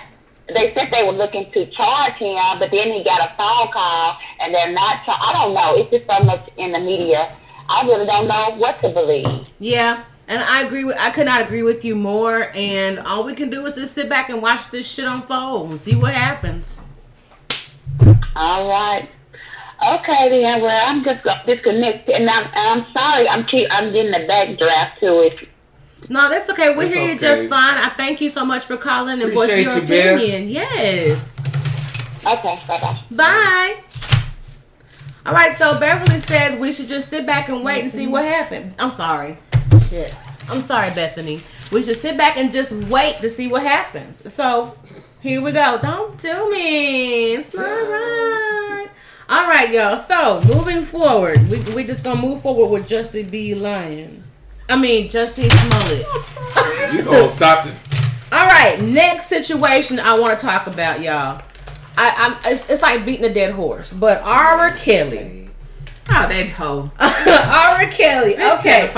They said they were looking to charge him, but then he got a phone call, and they're not. Char- I don't know. It's just so much in the media. I really don't know what to believe. Yeah. And I agree with I could not agree with you more, and all we can do is just sit back and watch this shit unfold and see what happens. All right. Okay then, well I'm just gonna disconnect, and I'm I'm sorry I'm keep I'm getting the backdraft to it. No, that's okay. We hear you just fine. I thank you so much for calling and voicing your opinion. Yes. Okay, bye bye. Bye. All right, so Beverly says we should just sit back and wait and see what happened. I'm sorry. Shit. I'm sorry, Bethany. We should sit back and just wait to see what happens. So, here we go. Don't do me. It's not right. All right, y'all. So, moving forward. We we just going to move forward with Jussie B. lying. I mean, Jussie Smollett. You going to stop it. All right. Next situation I want to talk about, y'all. I, I'm. It's, it's like beating a dead horse. But R. Kelly. Oh, that hoe. R. Kelly. Okay.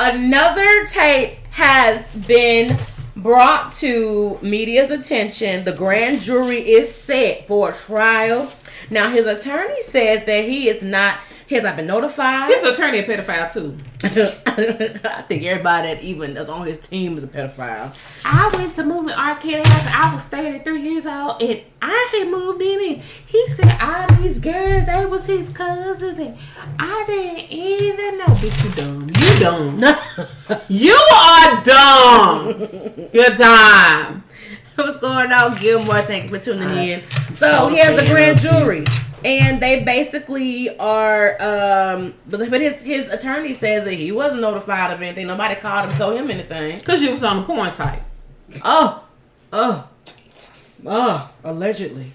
Another tape has been brought to media's attention. The grand jury is set for a trial. Now, his attorney says that he is not He has not been notified. His attorney a pedophile too. I think everybody that even that's on his team is a pedophile. I went to move in R. Kelly house. I was thirty-three years old and I had moved in and he said all these girls, they was his cousins and I didn't even know. Bitch, you dumb. You dumb. You are dumb. You're dumb. What's going on, Gilmore? Thank you for tuning uh, in. So he has a grand jury, and they basically are. Um, but his his attorney says that he wasn't notified of anything. Nobody called him, told him anything. Cause you was on the porn site. Oh, oh, oh! Allegedly.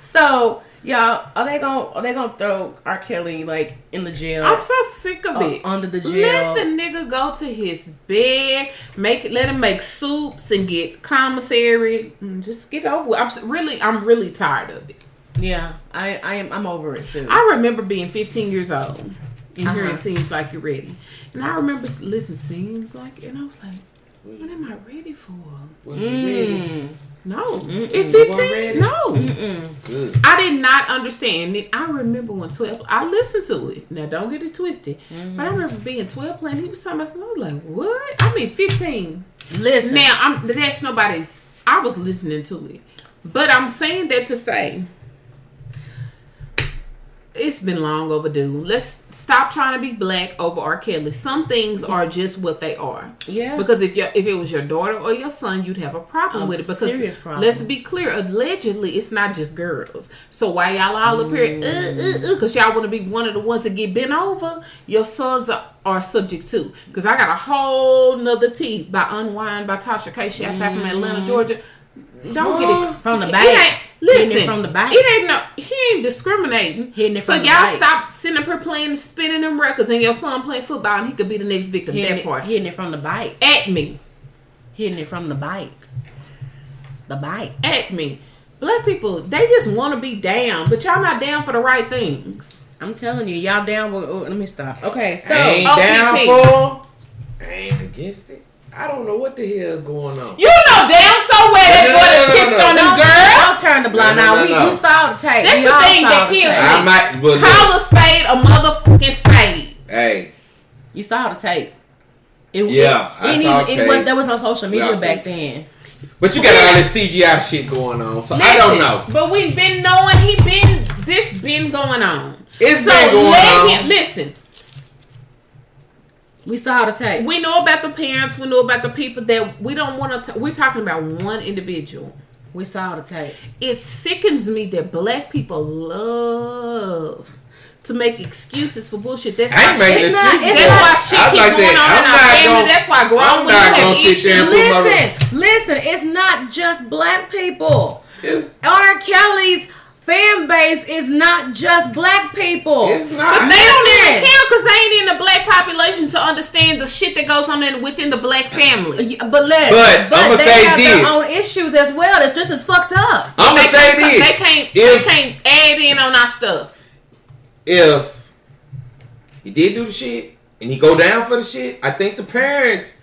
So y'all, are they gonna are they gonna throw R. Kelly like in the jail? I'm so sick of uh, it. Under the jail. Let the nigga go to his bed. Make let him make soups and get commissary. Just get over it. I'm really I'm really tired of it. Yeah, I, I am. I'm over it too. I remember being fifteen years old and uh-huh. hearing "Seems Like You're Ready," and I remember listen, "Seems Like," and I was like, "What am I ready for?" Well, mm. ready. No, Mm-mm. It's fifteen. No, Mm-mm. Good. I did not understand it. I remember when twelve. I listened to it. Now, don't get it twisted. Mm-hmm. But I remember being twelve playing. He was talking about something. I was like, "What?" I mean, fifteen. Listen. Now, I'm that's nobody's. I was listening to it, but I'm saying that to say it's been long overdue. Let's stop trying to be black over R. Kelly. Some things are just what they are. Yeah. Because if your if it was your daughter or your son, you'd have a problem um, with it. Because serious problem. Let's be clear. Allegedly, it's not just girls. So why y'all all up here? Because y'all want to be one of the ones that get bent over. Your sons are, are subject to. Because I got a whole nother tea by Unwind by Tasha K. She outside mm. from Atlanta, Georgia. Don't get it from the back. Listen, it from the back. It ain't no. He ain't discriminating. It so from y'all the stop sending her playing, spinning them records, and your son playing football, and he could be the next victim. Hitting that it, part. Hitting it from the bike. At me. Hitting it from the bike. The bike. At me. Black people, they just want to be down, but y'all not down for the right things. I'm telling you, y'all down. With, oh, let me stop. Okay, so I ain't down for. I ain't against it. I don't know what the hell is going on. You know damn so well that no, boy no, no, pissed no, no, on them no, girls. Don't turn the blind eye. No, no, no, no. We you saw the tape. That's we the thing that kills me. I might, well, call look. a spade a motherfucking spade. Hey, you saw the tape. It, yeah, it, I it, saw it, tape. It was, there was no social media back then. But you got all this C G I shit going on, so listen, I don't know. But we've been knowing he been this been going on. It's so been going let on. Him, listen. We saw the tape. We know about the parents. We know about the people that we don't want to. T- we're talking about one individual. We saw the tape. It sickens me that black people love to make excuses for bullshit. That's I why shit, not, that's why shit keep like going that. on I'm in our family. Gonna, that's why grown women have issues. Listen, listen. It's not just black people. Yes. R. Kelly's fan base is not just black people. It's not. But they don't even count because they ain't in the black population to understand the shit that goes on in, within the black family. But let, but, but I'm gonna they say have this. Their own issues as well. That's just as fucked up. I'm gonna say this. They can't. If, they can't add in on our stuff. If he did do the shit and he go down for the shit, I think the parents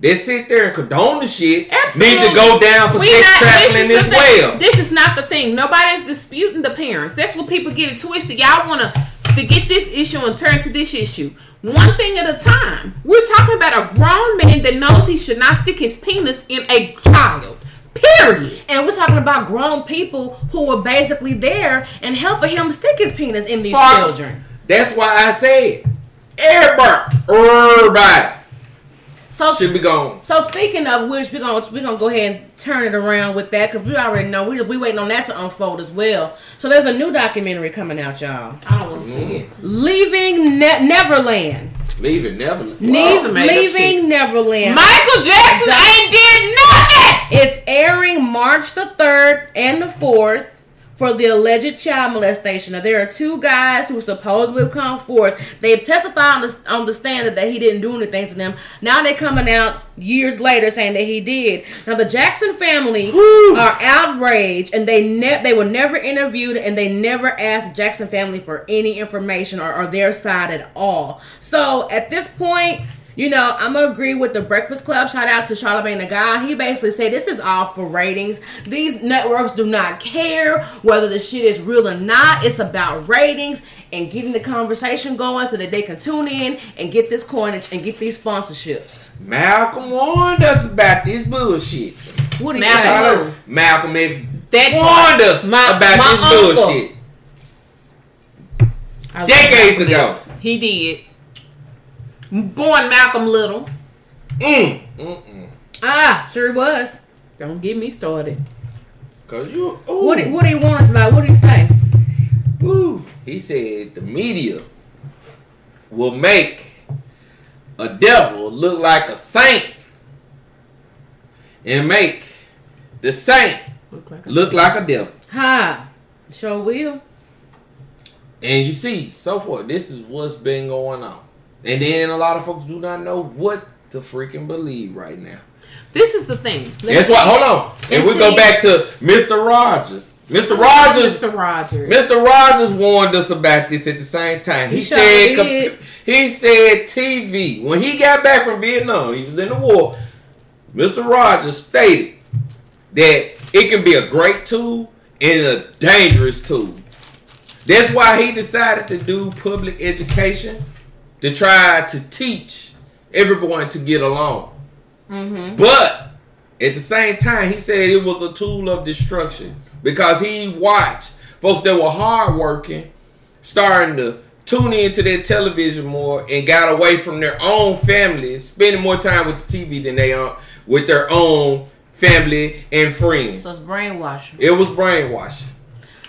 that sit there and condone the shit absolutely need to go down for we sex trafficking as well. This is not the thing. Nobody's disputing the parents. That's what people get it twisted. Y'all want to forget this issue and turn to this issue. One thing at a time. We're talking about a grown man that knows he should not stick his penis in a child. Period. And we're talking about grown people who were basically there and helping him stick his penis in these Spark. children. That's why I said everybody, everybody. So, should be gone. So speaking of which, we're gonna we're gonna go ahead and turn it around with that because we already know we we waiting on that to unfold as well. So there's a new documentary coming out, y'all. I don't want to mm. see it. Leaving ne- Neverland. Leaving Neverland. Ne- leaving Neverland. Michael Jackson Doc- ain't did nothing. It's airing March the third and the fourth. For the alleged child molestation. Now, there are two guys who supposedly have come forth. They've testified on the, on the stand that he didn't do anything to them. Now they're coming out years later saying that he did. Now the Jackson family Whew. are outraged, and they ne- they were never interviewed, and they never asked the Jackson family for any information or, or their side at all. So at this point, you know, I'm going to agree with the Breakfast Club. Shout out to Charlamagne Tha God. He basically said this is all for ratings. These networks do not care whether the shit is real or not. It's about ratings and getting the conversation going so that they can tune in and get this coinage and get these sponsorships. Malcolm warned us about this bullshit. What do you Malcolm, say? Malcolm X warned us my, about my this uncle. bullshit. Decades ago. X. He did. Born Malcolm Little. Mm. Mm-mm. Ah, sure was. Don't get me started. Cause you. Ooh. What he, what he wants, like, what he say? Ooh. He said the media will make a devil look like a saint and make the saint look like a, look like a devil. Ha. Sure will. And you see, so far, this is what's been going on. And then a lot of folks do not know what to freaking believe right now. This is the thing. Let's That's why. Hold on. And we go back to Mister Rogers. Mister Rogers. Mister Rogers. Mister Rogers warned us about this at the same time. He, he said. Comp- he said T V. When he got back from Vietnam, he was in the war. Mister Rogers stated that it can be a great tool and a dangerous tool. That's why he decided to do public education. To try to teach everyone to get along. Mm-hmm. But at the same time, he said it was a tool of destruction. Because he watched folks that were hardworking starting to tune into their television more and got away from their own families, spending more time with the T V than they are with their own family and friends. So it's brainwashing. It was brainwashing.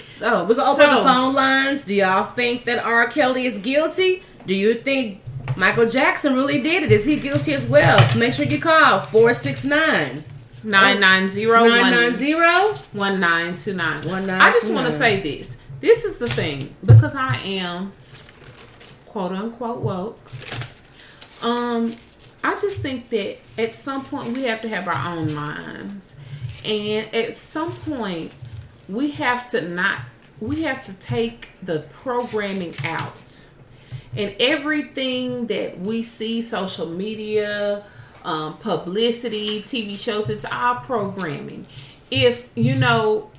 So we're going to open so, the phone lines. Do y'all think that R. Kelly is guilty? Do you think Michael Jackson really did it? Is he guilty as well? Make sure you call four six nine, nine nine zero, one nine two nine. I just want to say this. This is the thing. Because I am quote unquote woke. Um, I just think that at some point we have to have our own minds. And at some point we have to not, we have to take the programming out. And everything that we see, social media, um, publicity, T V shows, it's all programming. If, you know,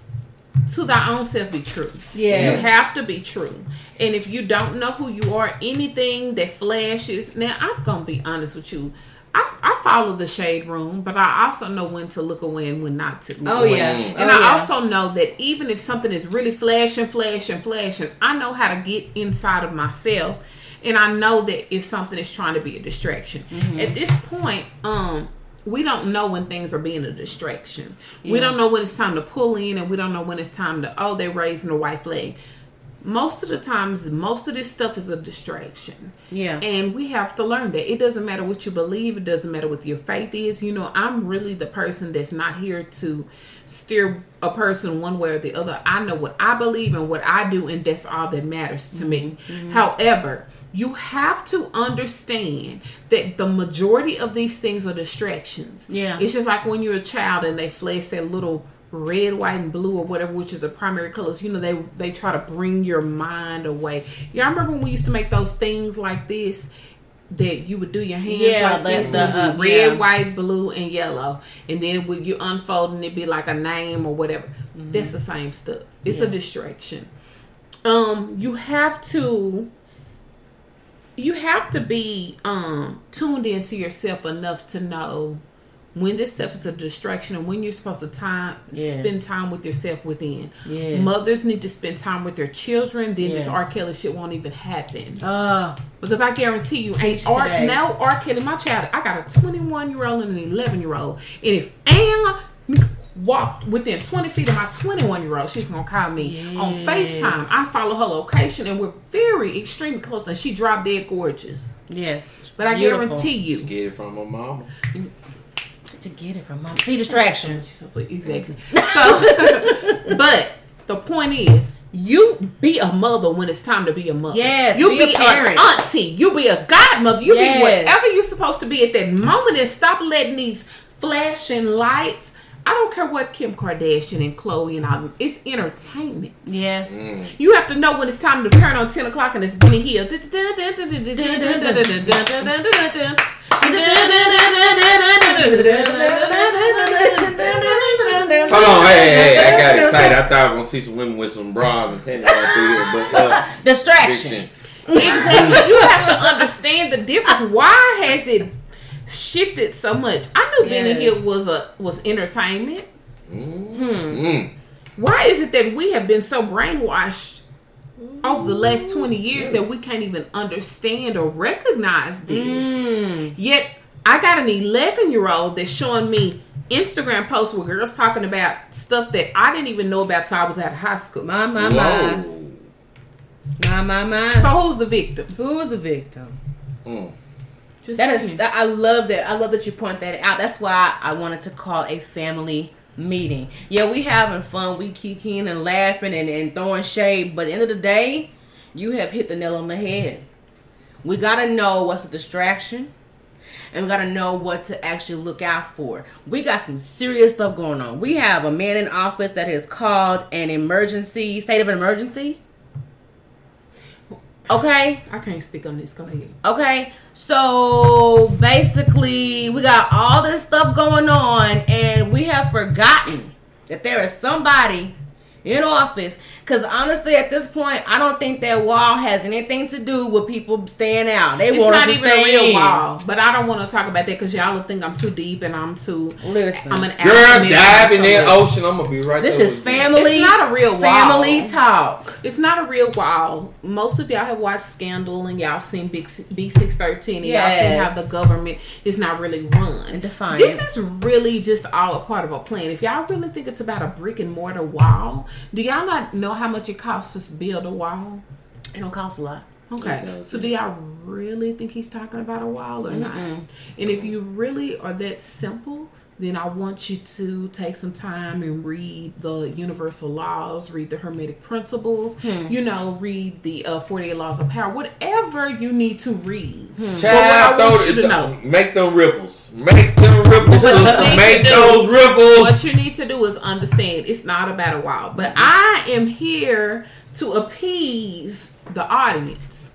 to thy own self be true. Yes. You have to be true. And if you don't know who you are, anything that flashes. Now, I'm going to be honest with you. I, I follow the shade room, but I also know when to look away and when not to look oh, away. Yeah. And oh, I yeah. also know that even if something is really flashing, flashing, flashing, I know how to get inside of myself. And I know that if something is trying to be a distraction. Mm-hmm. At this point, um, we don't know when things are being a distraction. Yeah. We don't know when it's time to pull in, and we don't know when it's time to, oh, they're raising the white flag. Most of the times, most of this stuff is a distraction. Yeah. And we have to learn that. It doesn't matter what you believe. It doesn't matter what your faith is. You know, I'm really the person that's not here to steer a person one way or the other. I know what I believe and what I do, and that's all that matters to mm-hmm. me. Mm-hmm. However, you have to understand that the majority of these things are distractions. Yeah. It's just like when you're a child and they flash their little red, white, and blue or whatever, which is the primary colors. You know, they they try to bring your mind away. Yeah, I remember when we used to make those things like this that you would do your hands yeah, like this. The, uh, red, yeah. white, blue, and yellow. And then when you unfold and it'd be like a name or whatever. Mm-hmm. That's the same stuff. It's yeah. a distraction. Um, you have to... You have to be um, tuned into yourself enough to know when this stuff is a distraction and when you're supposed to time yes. spend time with yourself within. Yes. Mothers need to spend time with their children. Then yes. this R. Kelly shit won't even happen. Uh, because I guarantee you, ain't R, no R. Kelly, my child, I got a twenty-one-year-old and an eleven-year-old. And if Anna walked within twenty feet of my twenty-one-year-old, she's going to call me yes. on FaceTime. I follow her location, and we're very extremely close, and she dropped dead gorgeous. Yes. But I Beautiful. guarantee you. Get it from her mama. To get it from mom. See, distraction. She's so sweet. Exactly. So, but the point is, you be a mother when it's time to be a mother. Yes. You be, be an auntie. You be a godmother. You yes. be whatever you're supposed to be at that moment, and stop letting these flashing lights I don't care what Kim Kardashian and Khloé and all them. It's entertainment. Yes. Mm. You have to know when it's time to turn on ten o'clock and it's Benny Hill. Hold on, hey, hey, hey, I got excited. I thought I was going to see some women with some bras and panties right through here, but uh, distraction. Exactly. You have to understand the difference. Why has it shifted so much? I knew yes. Benny Hill was a was entertainment. Mm. Mm. Why is it that we have been so brainwashed mm. over the last twenty years yes. that we can't even understand or recognize this? Mm. Yet I got an eleven year old that's showing me Instagram posts with girls talking about stuff that I didn't even know about till I was out of high school. My my my. My my my. So who's the victim? Who is the victim? Mm. Just that saying. is. I love that. I love that you point that out. That's why I wanted to call a family meeting. Yeah, we having fun. We kikiing and laughing and, and throwing shade. But at the end of the day, you have hit the nail on the head. We gotta know what's a distraction. And we got to know what to actually look out for. We got some serious stuff going on. We have a man in office that has called an emergency, state of an emergency. Okay? I can't speak on this. Go ahead. Okay. So, basically, we got all this stuff going on, and we have forgotten that there is somebody in office. Because honestly, at this point, I don't think that wall has anything to do with people staying out. They it's want not to even stay a real in. wall. But I don't want to talk about that because y'all will think I'm too deep and I'm too. Listen, I'm an girl, dive in that ocean. I'm gonna be right this there. This is family. You. It's not a real family wall. Family talk. It's not a real wall. Most of y'all have watched Scandal and y'all seen B six thirteen and yes. y'all seen how the government is not really run and defined. This is really just all a part of a plan. If y'all really think it's about a brick and mortar wall, do y'all not know how much it costs us to build a wall? It don't cost a lot. Okay. So do y'all really think he's talking about a wall or Mm-mm. not? And if you really are that simple, then I want you to take some time and read the universal laws, read the Hermetic principles, hmm. you know, read the uh, forty-eight laws of power, whatever you need to read. Hmm. Child, but what I want you to know. Make them ripples. Make them ripples. Make do, those ripples. What you need to do is understand it's not about a wall. But I am here to appease the audience.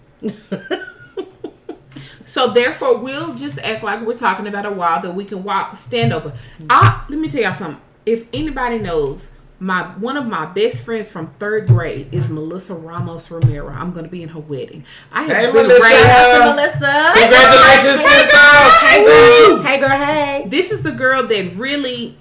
So, therefore, we'll just act like we're talking about a wall that we can walk, stand over. I, let me tell y'all something. If anybody knows, my one of my best friends from third grade is Melissa Ramos Romero. I'm going to be in her wedding. I have hey, been Melissa. Raised Melissa. Congratulations, hey, sister. Hey, girl. Hey, girl. Hey. This is the girl that really,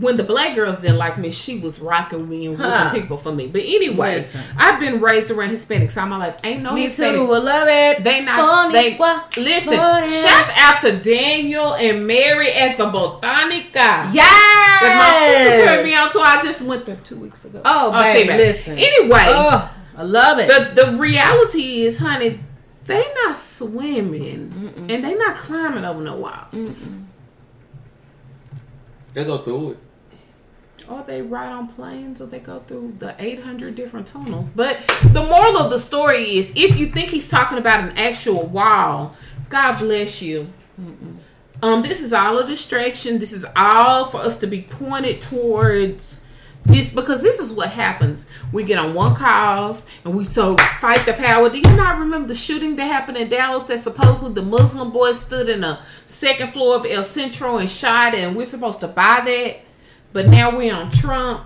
when the black girls didn't like me, she was rocking me and huh. whooping people for me. But anyway, Listen. I've been raised around Hispanics all my life. Ain't no me Hispanic. Me too. I love it. They not. They, listen, shout out to Daniel and Mary at the Botanica. Yes. That my sister turned me on to. I just went there two weeks ago. Oh, oh baby, listen. Anyway. Oh, I love it. The, the reality is, honey, they not swimming. Mm-mm. And they not climbing over no walls. Mm-mm. They go through it. Or they ride on planes or they go through the eight hundred different tunnels. But the moral of the story is, if you think he's talking about an actual wall, God bless you. Mm-mm. Um, this is all a distraction. This is all for us to be pointed towards this, because this is what happens. We get on one cause and we so fight the power. Do you not remember the shooting that happened in Dallas that supposedly the Muslim boy stood in the second floor of El Centro and shot, and we're supposed to buy that? But now we're on Trump,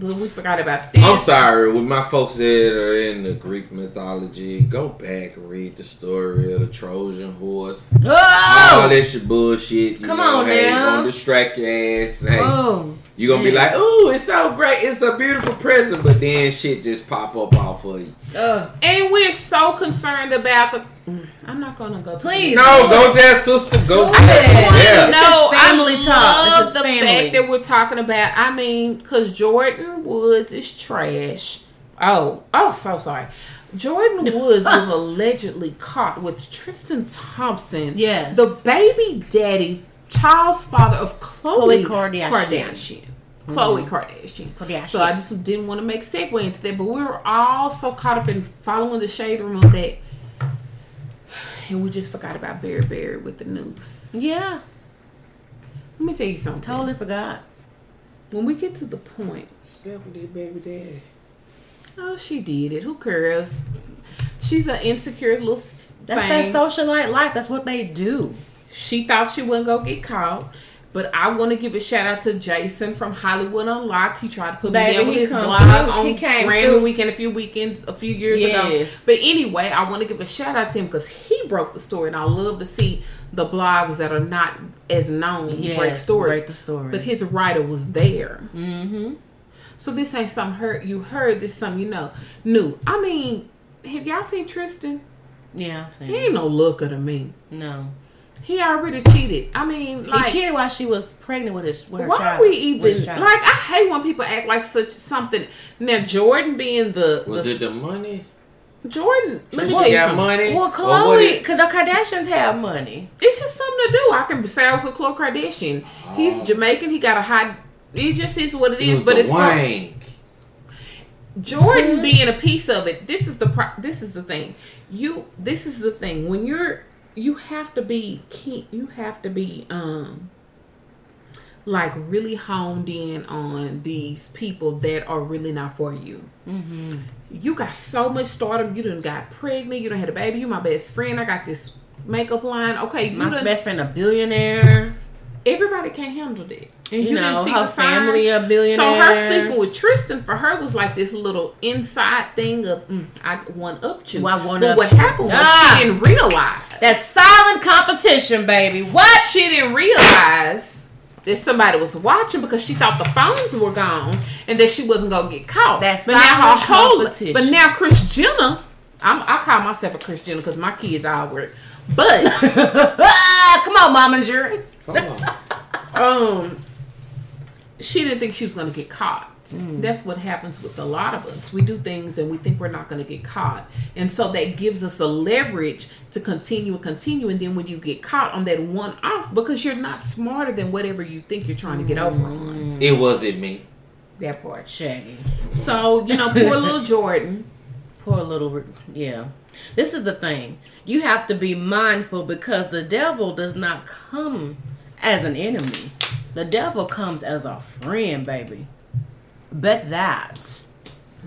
but we forgot about this. I'm sorry, with my folks that are in the Greek mythology, go back and read the story of the Trojan horse. Oh! All that shit bullshit. You Come know, on, hey, man. Don't distract your ass. Hey. Oh. You're going to be like, ooh, it's so great. It's a beautiful present. But then shit just pop up off of you. Ugh. And we're so concerned about the... I'm not going to go to Please. No, no, go there, sister. Go there. I just want family talk. I love the fact that we're talking about... I mean, because Jordyn Woods is trash. Oh, oh, so sorry. Jordyn Woods was allegedly caught with Tristan Thompson. Yes. The baby daddy... Child's father of Khloé Kardashian. Kardashian. Mm-hmm. Khloé Kardashian. Kardashian. So I just didn't want to make segue into that, but we were all so caught up in following the shade room of that, and we just forgot about Burberry with the news. Yeah. Let me tell you something. Totally forgot. When we get to the point. Stephanie, baby daddy. Oh, she did it. Who cares? She's an insecure little That's thing. That socialite life. That's what they do. She thought she wouldn't go get caught. But I want to give a shout out to Jason from Hollywood Unlocked. He tried to put Baby, me down with his blog through. on Grammy Weekend a few weekends, a few years yes. ago. But anyway, I want to give a shout out to him because he broke the story. And I love to see the blogs that are not as known yes, break stories. Break the story. But his writer was there. Mm-hmm. So this ain't something heard, you heard. This is something you know. New. I mean, have y'all seen Tristan? Yeah, I've seen him. He ain't no looker to me. No. He already cheated. I mean, like... He cheated while she was pregnant with, his, with her why child. Why we even... Like, I hate when people act like such something. Now, Jordyn being the... Was the, it the money? Jordyn... So let me she got something. money? Well, Khloé... Because the Kardashians have money. It's just something to do. I can say I was with Khloé Kardashian. Oh. He's Jamaican. He got a hot... It just is what it is, it but it's... Wank. Jordyn mm-hmm. being a piece of it. This is the pro, This is the thing. You... This is the thing. When you're... You have to be you have to be um like really honed in on these people that are really not for you. Mm-hmm. You got so much stardom. You done got pregnant. You done had a baby. You my best friend. I got this makeup line. Okay, you my done, best friend a billionaire. Everybody can't handle that. And you, you know, didn't see her family signs. A billionaire. So her sleeping with Tristan for her was like this little inside thing of mm, I one up you. Well, I one but up what you. happened was ah, she didn't realize that silent competition, baby. What she didn't realize that somebody was watching because she thought the phones were gone and that she wasn't gonna get caught. That's but now her whole. But now Kris Jenner, I'm, I call myself a Kris Jenner because my kids all work. But ah, come on, Mama Jerry. Come on. um, she didn't think she was going to get caught. Mm. That's what happens with a lot of us. We do things and we think we're not going to get caught. And so that gives us the leverage to continue and continue. And then when you get caught on that one off, because you're not smarter than whatever you think you're trying to get over on. It wasn't me. That part. Shaggy. So, you know, poor little Jordyn. Poor little, yeah. This is the thing. You have to be mindful because the devil does not come as an enemy. The devil comes as a friend, baby. Bet that.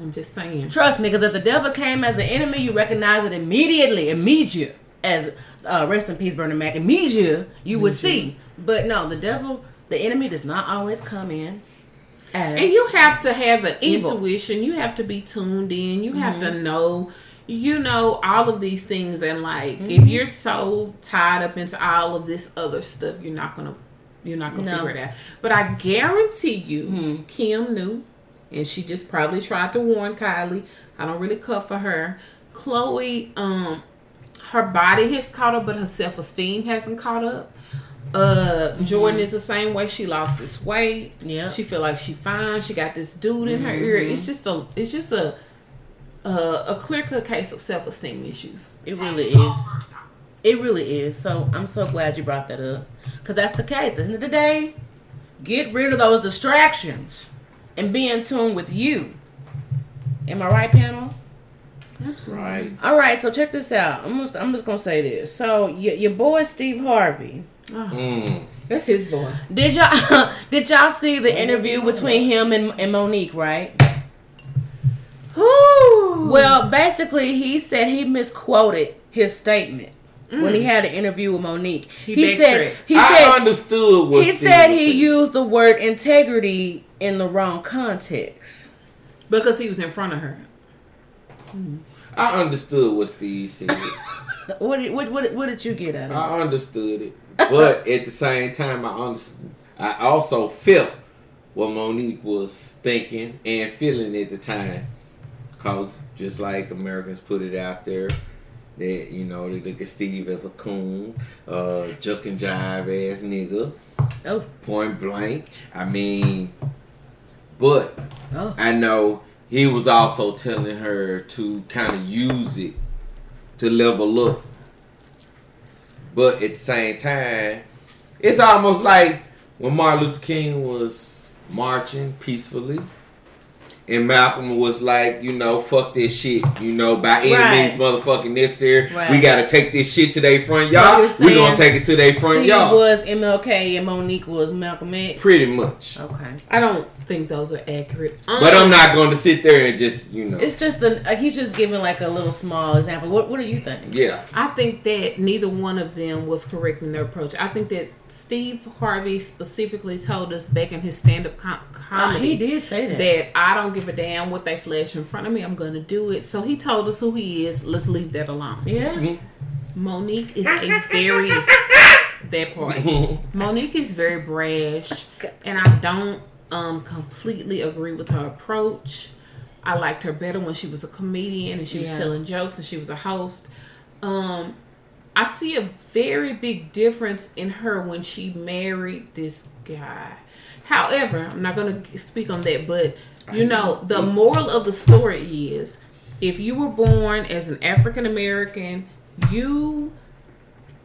I'm just saying. Trust me, because if the devil came as an enemy, you recognize it immediately. Immediate. As, uh, rest in peace, Bernie Mac. Immediate, you would see. But no, the devil, the enemy does not always come in. As and you have to have an evil. intuition. You have to be tuned in. You have mm-hmm. to know... You know, all of these things, and like, mm-hmm. if you're so tied up into all of this other stuff, you're not gonna, you're not gonna no. figure it out. But I guarantee you, mm-hmm. Kim knew, and she just probably tried to warn Kylie. I don't really cut for her. Khloé, um, her body has caught up, but her self-esteem hasn't caught up. Uh, mm-hmm. Jordyn is the same way. She lost this weight. Yeah, she feel like she fine. She got this dude in mm-hmm. her ear. It's just a, it's just a. Uh, a clear-cut case of self-esteem issues. It really is. It really is. So I'm so glad you brought that up because that's the case. At the end of the day, get rid of those distractions and be in tune with you. Am I right, panel? That's right. All right. So check this out. I'm just, I'm just gonna say this. So your, your boy Steve Harvey. Oh, mm. That's his boy. Did y'all did y'all see the interview between him and, and Monique? Right. Ooh. Well, basically, he said he misquoted his statement mm. when he had an interview with Monique. He, he said he I said, understood what he Steve said. He saying. used the word integrity in the wrong context because he was in front of her. Mm. I understood what Steve said. what, did, what what what did you get out of it? I understood it, but at the same time, I understood. I also felt what Monique was thinking and feeling at the time. Cause just like Americans put it out there, that you know they look at Steve as a coon, uh, juck and jive ass nigga. Oh, point blank. I mean, but oh. I know he was also telling her to kind of use it to level up. But at the same time, it's almost like when Martin Luther King was marching peacefully. And Malcolm was like, you know, fuck this shit. You know, by any means, right. motherfucking necessary. Right. We got to take this shit to their front yard. So we going to take it to their front yard. Steve was M L K and Monique was Malcolm X? Pretty much. Okay. I don't think those are accurate. Um, but I'm not going to sit there and just, you know. It's just, the, uh, he's just giving like a little small example. What What do you think? Yeah. I think that neither one of them was correct in their approach. I think that Steve Harvey specifically told us back in his stand-up com- comedy. Oh, he did say that. That I don't give a damn what they flash in front of me. I'm gonna do it. So he told us who he is. Let's leave that alone. Yeah. Mm-hmm. Monique is a very that part. Monique is very brash, and I don't um completely agree with her approach. I liked her better when she was a comedian and she yeah. was telling jokes and she was a host. Um, I see a very big difference in her when she married this guy. However, I'm not gonna speak on that, but. You know, the moral of the story is, if you were born as an African American, you,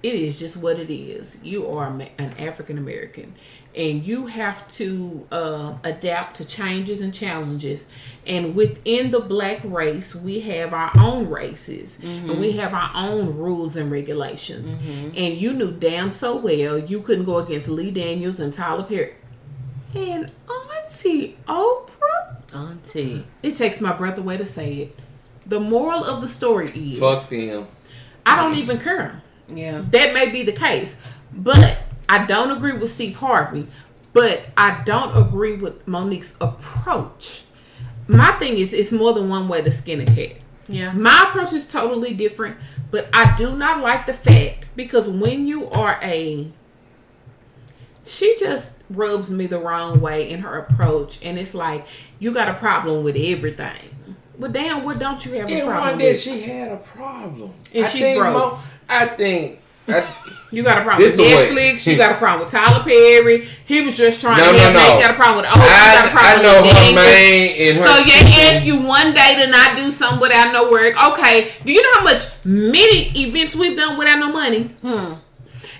it is just what it is. You are an African American. And you have to uh, adapt to changes and challenges. And within the black race, we have our own races. Mm-hmm. And we have our own rules and regulations. Mm-hmm. And you knew damn so well you couldn't go against Lee Daniels and Tyler Perry. And Auntie Oprah. Auntie. It takes my breath away to say it. The moral of the story is... Fuck them. I don't even care. Yeah. That may be the case. But I don't agree with Steve Harvey. But I don't agree with Monique's approach. My thing is, it's more than one way to skin a cat. Yeah. My approach is totally different. But I do not like the fact, because when you are a... She just rubs me the wrong way in her approach. And it's like, you got a problem with everything. Well, damn, what don't you have a yeah, problem with? Yeah, one day she had a problem. And I she's think broke. Mo- I think... I, you got a problem with Netflix. You got a problem with Tyler Perry. He was just trying no, to have no, no. You got a problem with Oprah. I, got a problem I know with her main. So her yeah, they ask you one day to not do something without no work. Okay, do you know how much many events we've done without no money? Hmm.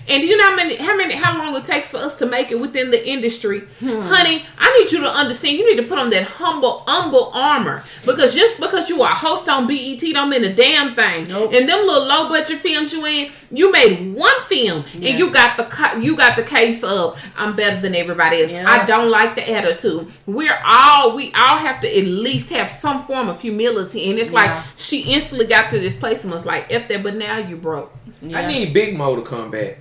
And you know how many, how many, how long it takes for us to make it within the industry, hmm. honey? I need you to understand. You need to put on that humble, humble armor, because just because you are a host on B E T, don't mean a damn thing. Nope. And them little low budget films you in, you made one film, yeah. and you got the you got the case of I'm better than everybody else. Yeah. I don't like the attitude. We're all we all have to at least have some form of humility. And it's yeah. like she instantly got to this place and was like, "F that," but now you broke. Yeah. I need Big Mo to come back.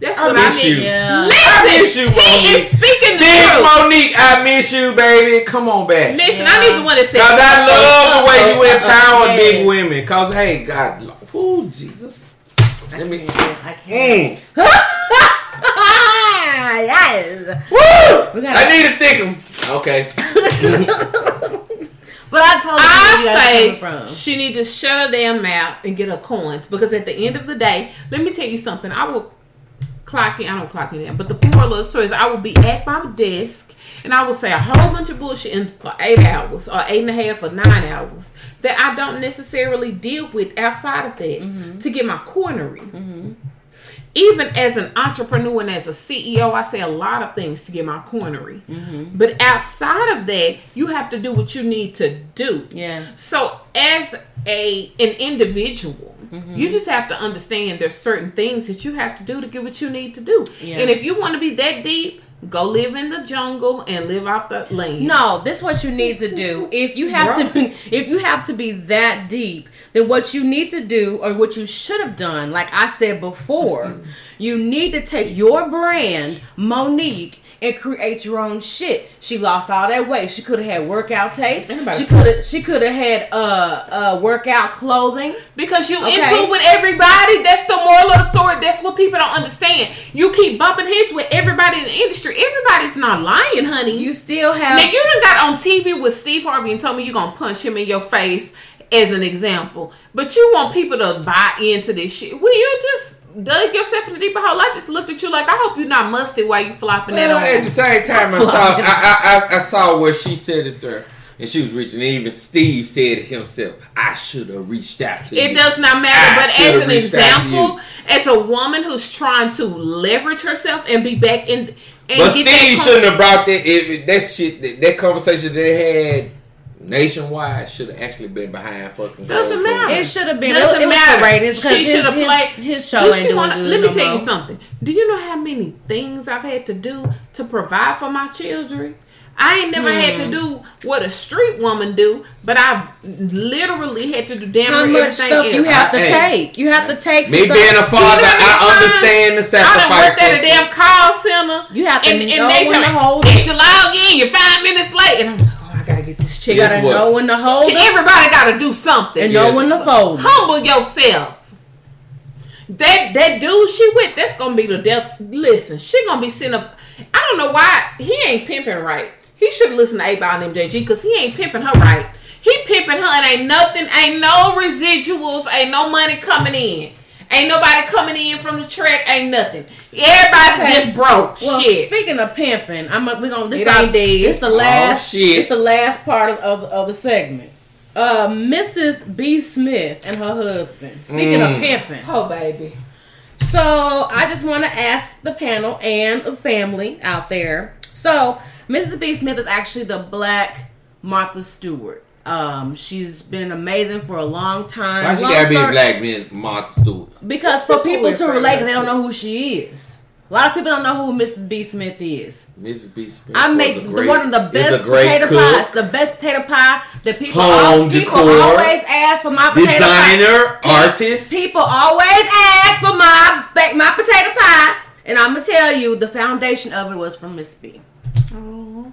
That's I what miss I mean. You. Yeah. Listen, I miss you, Monique. He is speaking the Big truth. Monique, I miss you, baby. Come on back. Listen, yeah. I need the one that says. Cause I love the way you empower yeah. big women. Cause hey, God, oh Jesus, I let me. Can't, I can't. Mm. Yes. Woo! Gotta... I need to think of. Okay. But I told her I you say she needs to shut her damn mouth and get her coins, because at the end of the day, let me tell you something. I will. Clock in, I don't clock in there, but the moral of the story is I will be at my desk and I will say a whole bunch of bullshit in for eight hours or eight and a half or nine hours that I don't necessarily deal with outside of that mm-hmm. to get my cornery. Mm-hmm. Even as an entrepreneur and as a C E O, I say a lot of things to get my cornery. Mm-hmm. But outside of that, you have to do what you need to do. Yes. So as a an individual, mm-hmm. you just have to understand there's certain things that you have to do to get what you need to do. Yeah. And if you want to be that deep, go live in the jungle and live off the land. No, this is what you need to do. If you have Bro. to be, if you have to be that deep, then what you need to do or what you should have done, like I said before, you need to take your brand, Monique, and create your own shit. She lost all that weight. She could have had workout tapes. Anybody she could have. She could have had uh, uh, workout clothing. Because you okay. into with everybody. That's the moral of the story. That's what people don't understand. You keep bumping heads with everybody in the industry. Everybody's not lying, honey. You still have. Now you done got on T V with Steve Harvey and told me you're gonna punch him in your face as an example. But you want people to buy into this shit. Will you just? Dug yourself in the deeper hole. I just looked at you like I hope you're not musty while you flopping well, that. At the same time, I saw I, I, I saw where she said it there, and she was reaching. And even Steve said it himself. I should have reached out to it you. It does not matter. I but as an example, as a woman who's trying to leverage herself and be back in, and but Steve shouldn't have brought that. It, that shit. That, that conversation they had nationwide should have actually been behind fucking. Doesn't matter. It should have been. Doesn't it, it matter. Was she should have played his show. Ain't doing wanna, good let me no tell more. You something. Do you know how many things I've had to do to provide for my children? I ain't never hmm. had to do what a street woman do, but I literally had to do damn how much everything stuff else. You have to take. You have to take. Me stuff. Being a father, I understand the sacrifice. I done worked at a damn call center. You have to and, know and they when to hold it. Get your log in. You're five minutes late, and I'm like, oh, I gotta get this chick. You gotta what? Know when to hold it. Everybody gotta do something and yes. know when to fold. Humble yourself. That that dude she with, that's gonna be the death. Listen, she gonna be sitting up. I don't know why he ain't pimping right. He should listen to A-Ball and M J G because he ain't pimping her right. He pimping her and ain't nothing, ain't no residuals, ain't no money coming in. Ain't nobody coming in from the track, ain't nothing. Everybody okay. just broke. Well, shit. Speaking of pimping, I'm a, we gonna this it ain't dead. It's the last. Oh, shit. It's the last part of, of, of the segment. Uh, Missus B. Smith and her husband. Speaking mm. of pimping, oh baby. So I just want to ask the panel and the family out there. So. Missus B. Smith is actually the black Martha Stewart. Um, she's been amazing for a long time. Why she long gotta start, be a black Martha Stewart? Because for people to relate, they don't know who she is. A lot of people don't know who Missus B. Smith is. Missus B. Smith I make the, great, one of the best potato cook. pies. The best potato pie that people, all, people always ask for my potato designer, pie. Designer, artist. People always ask for my, my potato pie. And I'm going to tell you, the foundation of it was from Missus B. Oh.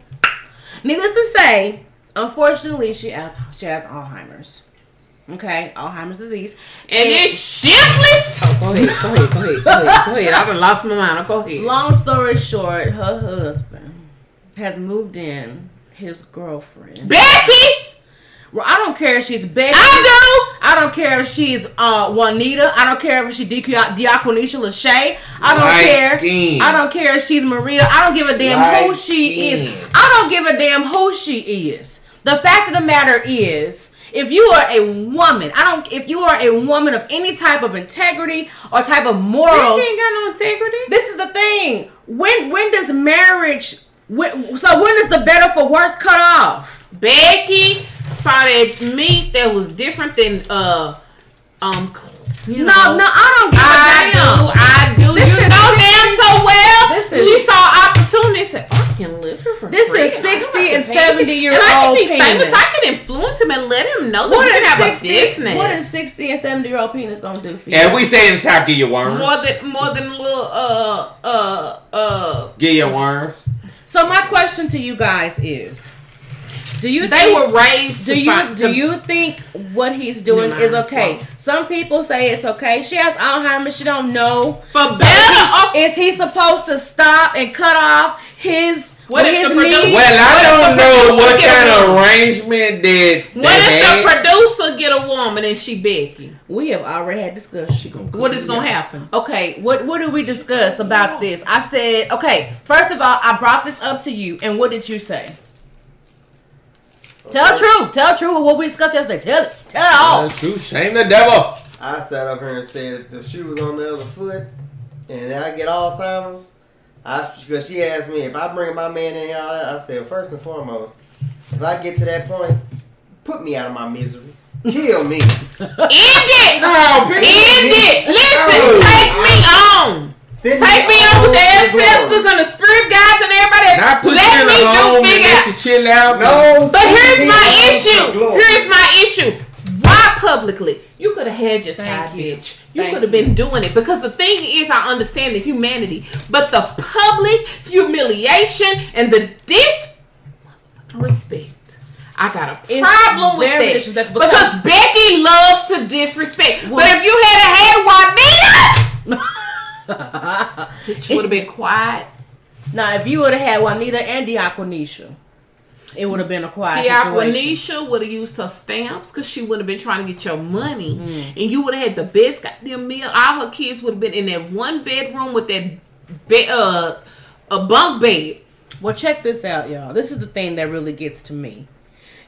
Needless to say, unfortunately, she has she has Alzheimer's. Okay, Alzheimer's disease, and, and it's shiftless. Oh, go ahead, go ahead, go ahead, go ahead, go ahead. I've been lost my mind. Go ahead. Long story short, her husband has moved in his girlfriend Becky. Well, I don't care if she's Becky. I do. I don't care if she's uh, Juanita. I don't care if she's Diakonisha Lachey. I don't Light care. Skin. I don't care if she's Maria. I don't give a damn Light who she skin. Is. I don't give a damn who she is. The fact of the matter is, if you are a woman, I don't. If you are a woman of any type of integrity or type of morals, you ain't got no integrity. This is the thing. When when does marriage? When, so when is the better for worse cut off? Becky saw that meat that was different than uh um you know, no no I don't give I a damn. do I do this you know damn so well is, she saw opportunity and said, I can live here for this free. Is sixty and seventy year and old penis. Famous. I can influence him and let him know that what we can have sixty, a business. What is sixty and seventy year old penis gonna do for you? And we saying it's how to get your worms more than more than a little uh uh uh get your worms. So my question to you guys is. Do you they think, were raised? Do you find, do you think what he's doing is okay? Well. Some people say it's okay. She has Alzheimer's. She don't know. For so better, is, is he supposed to stop and cut off his? What his the needs? Well, I don't know what kind of arrangement did. What if had? The producer get a woman and she begging? We have already had discussion. What is gonna happen? Okay, what what did we discuss about this? I said, okay. First of all, I brought this up to you, and what did you say? Tell the truth. Tell the truth of what we discussed yesterday. Tell it. Tell it all. Tell the truth. Shame the devil. I sat up here and said if the shoe was on the other foot and I get Alzheimer's, I because she asked me if I bring my man in here, I said, first and foremost, if I get to that point, put me out of my misery. Kill me. End it. Oh, End it. Me. Listen, oh. Take me on. Send take me, me on with the ancestors and the spirit guides and everybody. Not put let you in me alone do figure. Let you chill out. No, but here's my issue. Here's my issue. Why publicly? You could have had your side bitch. You could have been doing it because the thing is, I understand the humanity, but the public humiliation and the disrespect. I got a problem with that because, because Becky loves to disrespect. What? But if you had a had Juanita. Bitch would have been quiet. Now, nah, if you would have had Juanita and Diakonisha, it would have been a quiet Diakonisha situation. Diakonisha would have used her stamps because she would have been trying to get your money. Mm. And you would have had the best goddamn meal. All her kids would have been in that one bedroom with that be- uh, a bunk bed. Well, check this out, y'all. This is the thing that really gets to me.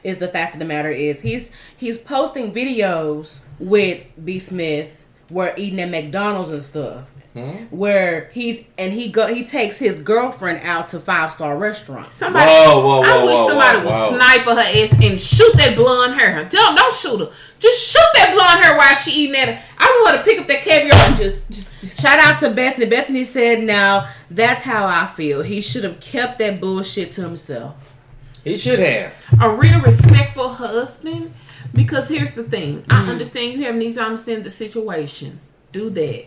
Is the fact of the matter is he's he's posting videos with B. Smith where eating at McDonald's and stuff. Hmm? Where he's and he go he takes his girlfriend out to five star restaurants. Somebody, whoa, whoa, whoa, I wish whoa, somebody whoa, would whoa. sniper her ass and shoot that blonde hair. Don't don't shoot her. Just shoot that blonde hair while she eating that. I want her to pick up that caviar and just, just, just shout out to Bethany. Bethany said, "Now that's how I feel. He should have kept that bullshit to himself. He should have a real respectful husband." Because here's the thing. Mm-hmm. I understand you have needs. I understand the situation. Do that.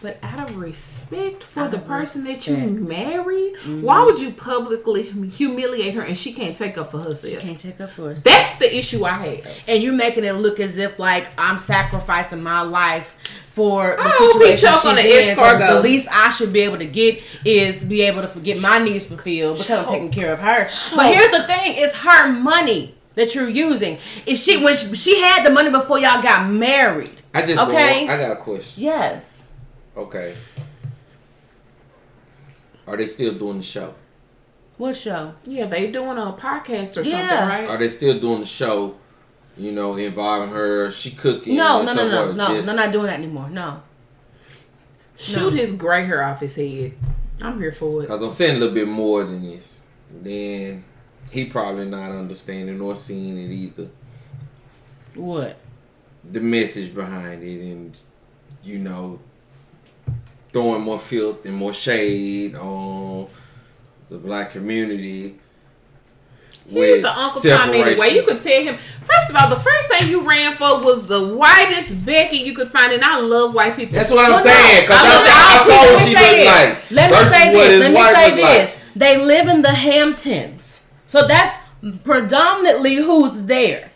But out of respect for out the person respect. that you marry, mm-hmm. why would you publicly humiliate her and she can't take up for herself? She can't take up for herself. That's the issue I have. And you're making it look as if, like, I'm sacrificing my life for the I situation she's on the in. Escargot. The least I should be able to get is be able to get my needs fulfilled because I'm taking care of her. But here's the thing. It's her money that you're using. If she when she, she had the money before y'all got married. I just okay. Go, I got a question. Yes. Okay. Are they still doing the show? What show? Yeah, they doing a podcast or yeah. something, right? Are they still doing the show? You know, involving her, she cooking. No, no, no, no, no, no. They're not doing that anymore. No. Shoot no. his gray hair off his head. I'm here for it. Because I'm saying a little bit more than this. Then. He probably not understanding or seeing it either. What? The message behind it and, you know, throwing more filth and more shade on the black community. He's an Uncle Tom anyway. You could tell him. First of all, the first thing you ran for was the whitest Becky you could find, and I love white people. That's what I'm well, saying. Because no, I, I, I saw what she looked like. Let me say this. Let me say this. Like. They live in the Hamptons. So that's predominantly who's there.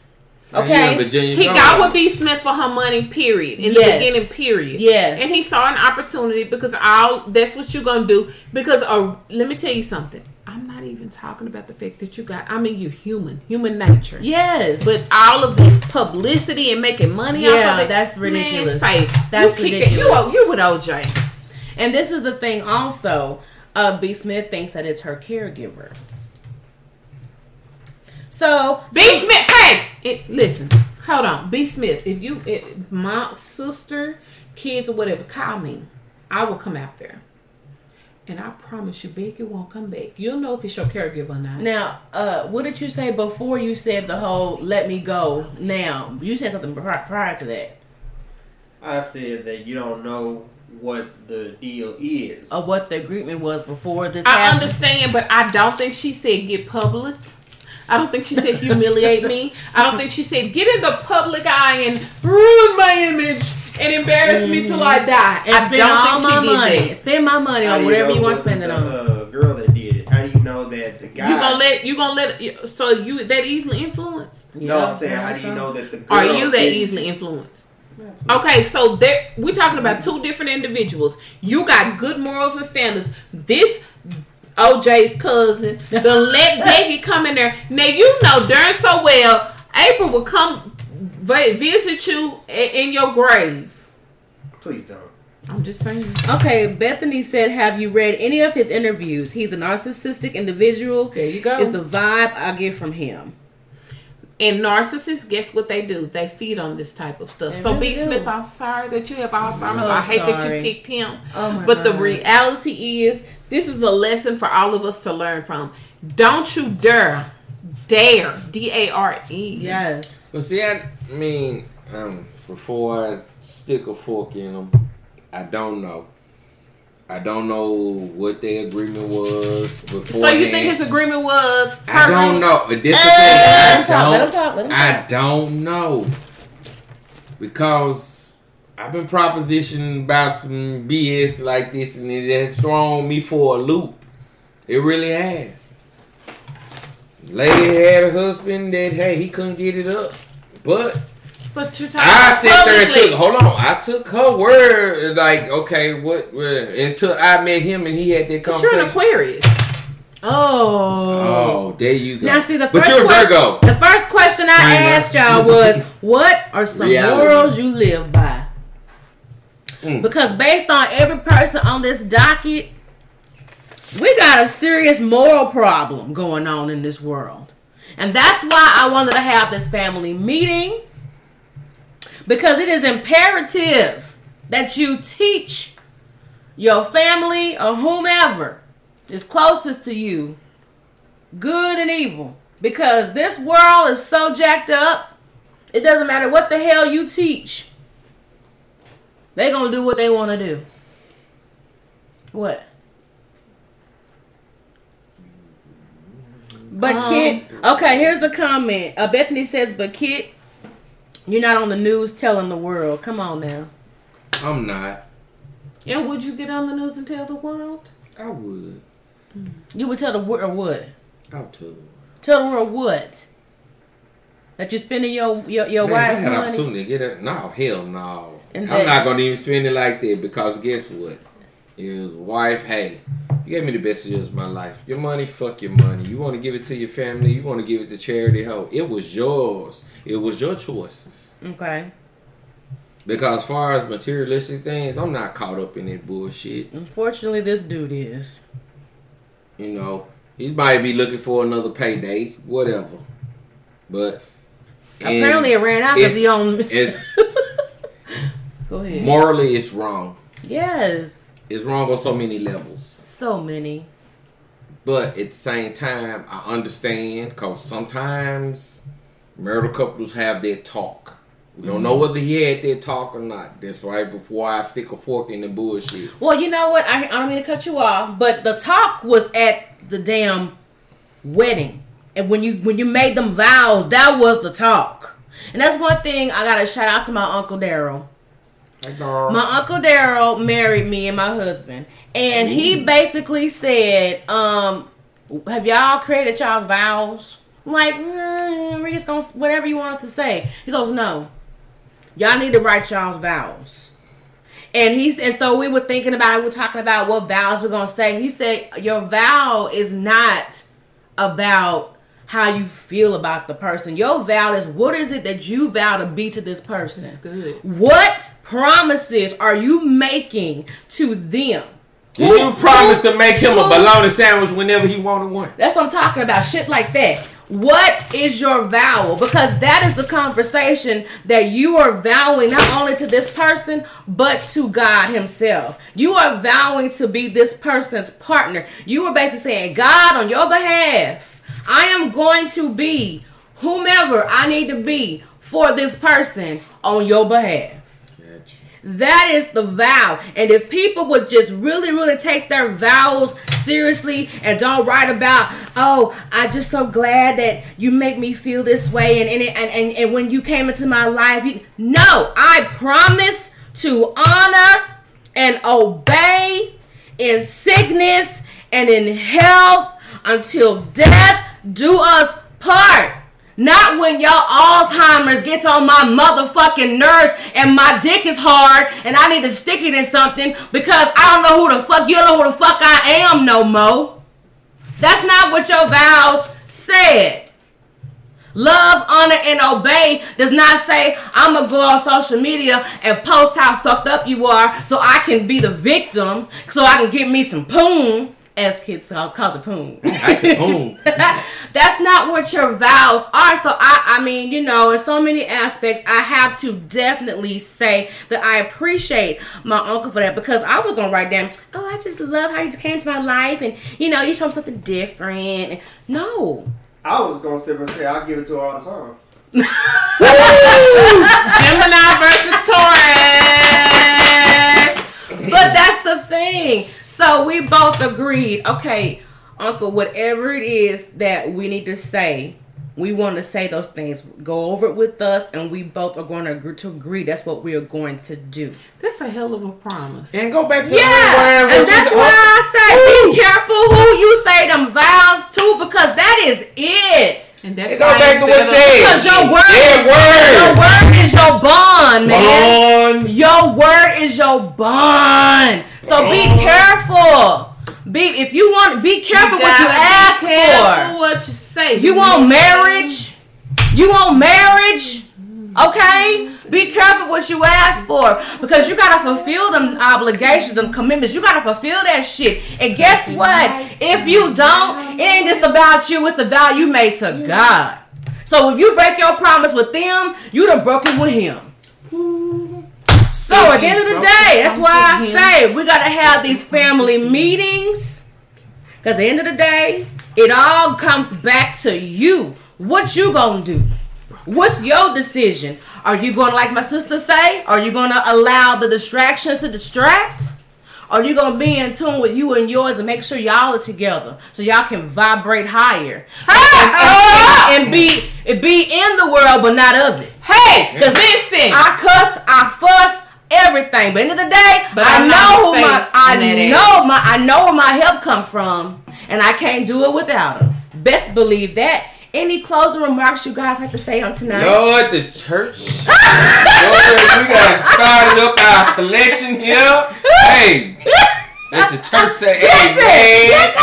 Okay? Virginia, he got with B. Smith for her money, period. In yes. the beginning, period. Yes. And he saw an opportunity because all that's what you're going to do. Because uh, let me tell you something. I'm not even talking about the fact that you got, I mean, you're human. Human nature. Yes. But all of this publicity and making money yeah, off of it. that's ridiculous. Man, say, that's you ridiculous. That, you, you with O J. And this is the thing also. Uh, B. Smith thinks that it's her caregiver. So B. Smith, hey, it, listen, hold on, B. Smith. If you, it, my sister, kids or whatever, call me. I will come out there, and I promise you, Becky won't come back. You'll know if it's your caregiver or not. Now, uh, what did you say before? You said the whole "let me go." Now, you said something prior, prior to that. I said that you don't know what the deal is or what the agreement was before this. I happened. understand, but I don't think she said get public. I don't think she said humiliate me. I don't think she said get in the public eye and ruin my image and embarrass me till I die. And I spend don't all think my she money. Did that. Spend my money on whatever you want to spend it on. The girl that did it. How do you know that the guy? You gonna let? You gonna let? So you that easily influenced? You no, know I'm saying how do you know that the girl? Are you that easily influenced? Okay, so there, we're talking about two different individuals. You got good morals and standards. This. O J's cousin, the let Becky come in there. Now you know darn so well, April will come visit you in your grave. Please don't. I'm just saying. Okay, Bethany said, "Have you read any of his interviews? He's a narcissistic individual." There you go. Is the vibe I get from him. And narcissists, guess what they do? They feed on this type of stuff. They so, really B. Smith, do. I'm sorry that you have Alzheimer's. So I hate sorry. that you picked him. Oh my but God. The reality is, this is a lesson for all of us to learn from. Don't you dare, dare, D A R E. Yes. But see, I mean, um, before I stick a fork in them, I don't know. I don't know what their agreement was beforehand. So you think his agreement was her I don't know. But this hey, is the thing. I don't, talk, talk, I don't know. Because I've been propositioned about some B S like this and it has thrown me for a loop. It really has. Lady had a husband that, hey, he couldn't get it up. But... But you're talking I sat there and took, hold on, I took her word, like, okay, what, where, until I met him and he had that conversation. But you're an Aquarius. Oh. Oh, there you go. Now, see, the first, question, the first question I China. asked y'all was, what are some Reality. morals you live by? Mm. Because based on every person on this docket, we got a serious moral problem going on in this world. And that's why I wanted to have this family meeting. Because it is imperative that you teach your family, or whomever is closest to you, good and evil. Because this world is so jacked up, it doesn't matter what the hell you teach. They're going to do what they want to do. What? But um, Kit, okay, here's a comment. Uh, Bethany says, but Kit, you're not on the news telling the world. Come on now. I'm not. And would you get on the news and tell the world? I would. You would tell the world what? I would tell the world. Tell the world what? That you're spending your your, your Man, wife's I had money? Opportunity to get it. No, hell no. And I'm that, not going to even spend it like that because guess what? Your wife, hey, you gave me the best years of my life. Your money, fuck your money. You want to give it to your family. You want to give it to charity. Ho, it was yours. It was your choice. Okay. Because as far as materialistic things, I'm not caught up in that bullshit. Unfortunately, this dude is. You know, he might be looking for another payday, whatever. But apparently it ran out because he owns. Go ahead. Morally, it's wrong. Yes. It's wrong on so many levels. So many. But at the same time, I understand because sometimes marital couples have their talk. We don't know whether he had that talk or not. That's right before I stick a fork in the bullshit. Well, you know what? I, I don't mean to cut you off, but the talk was at the damn wedding. And when you when you made them vows, that was the talk. And that's one thing I got to shout out to my Uncle Daryl. Hey, my Uncle Daryl married me and my husband. And Ooh. He basically said, um, have y'all created y'all's vows? I'm like, mm, we're just going to, whatever you want us to say. He goes, no. Y'all need to write y'all's vows. And he and so we were thinking about it. We were talking about what vows we're going to say. He said, your vow is not about how you feel about the person. Your vow is, what is it that you vow to be to this person? That's good. What promises are you making to them? Did who, you promise who, to make him who, a bologna sandwich whenever he wanted one? That's what I'm talking about. Shit like that. What is your vow? Because that is the conversation that you are vowing not only to this person, but to God himself. You are vowing to be this person's partner. You are basically saying, God, on your behalf, I am going to be whomever I need to be for this person on your behalf. That is the vow. And if people would just really, really take their vows seriously and don't write about, oh, I'm just so glad that you make me feel this way. And and and, and, and when you came into my life, you, no, I promise to honor and obey in sickness and in health until death do us part. Not when your Alzheimer's gets on my motherfucking nerves and my dick is hard and I need to stick it in something because I don't know who the fuck, you don't know who the fuck I am no more. That's not what your vows said. Love, honor, and obey does not say I'm going to go on social media and post how fucked up you are so I can be the victim, so I can get me some poon. As kids, so I was called a poon. I can poon. That's not what your vows are. So, I, I mean, you know, in so many aspects, I have to definitely say that I appreciate my uncle for that because I was going to write down, oh, I just love how you came to my life and, you know, you showed me something different. No. I was going to sit and say, I'll give it to her all the time. Gemini versus Taurus. But that's the thing. So we both agreed, okay, Uncle, whatever it is that we need to say, we want to say those things. Go over it with us, and we both are going to agree. To agree. That's what we are going to do. That's a hell of a promise. And go back to yeah, the word. And that's why I say, Ooh. Be careful who you say them vows to, because that is it. And that's it go back to what said. Because your word, yeah, word. Your word is your bond, man. Bond. Your word is your bond. So bond. Be careful. Be if you want be careful you what you ask be careful for. What you say. You want marriage? You want marriage? Okay? Be careful what you ask for. Because you gotta fulfill them obligations, them commitments. You gotta fulfill that shit. And guess what? If you don't, it ain't just about you, it's the vow you made to God. So if you break your promise with them, you done broke it with him. So at the end of the day, that's why I say we got to have these family meetings. Because at the end of the day, it all comes back to you. What you going to do? What's your decision? Are you going to, like my sister say, are you going to allow the distractions to distract? Are you going to be in tune with you and yours and make sure y'all are together so y'all can vibrate higher and, and, and, and be and be in the world but not of it? Hey, because listen, I cuss, I fuss, everything. But at the end of the day, but I know who my I know my I know where my help come from, and I can't do it without her. Best believe that. Any closing remarks you guys have to say on tonight? Lord, the church. Lord, we got started up our collection here. Hey, let the church say amen.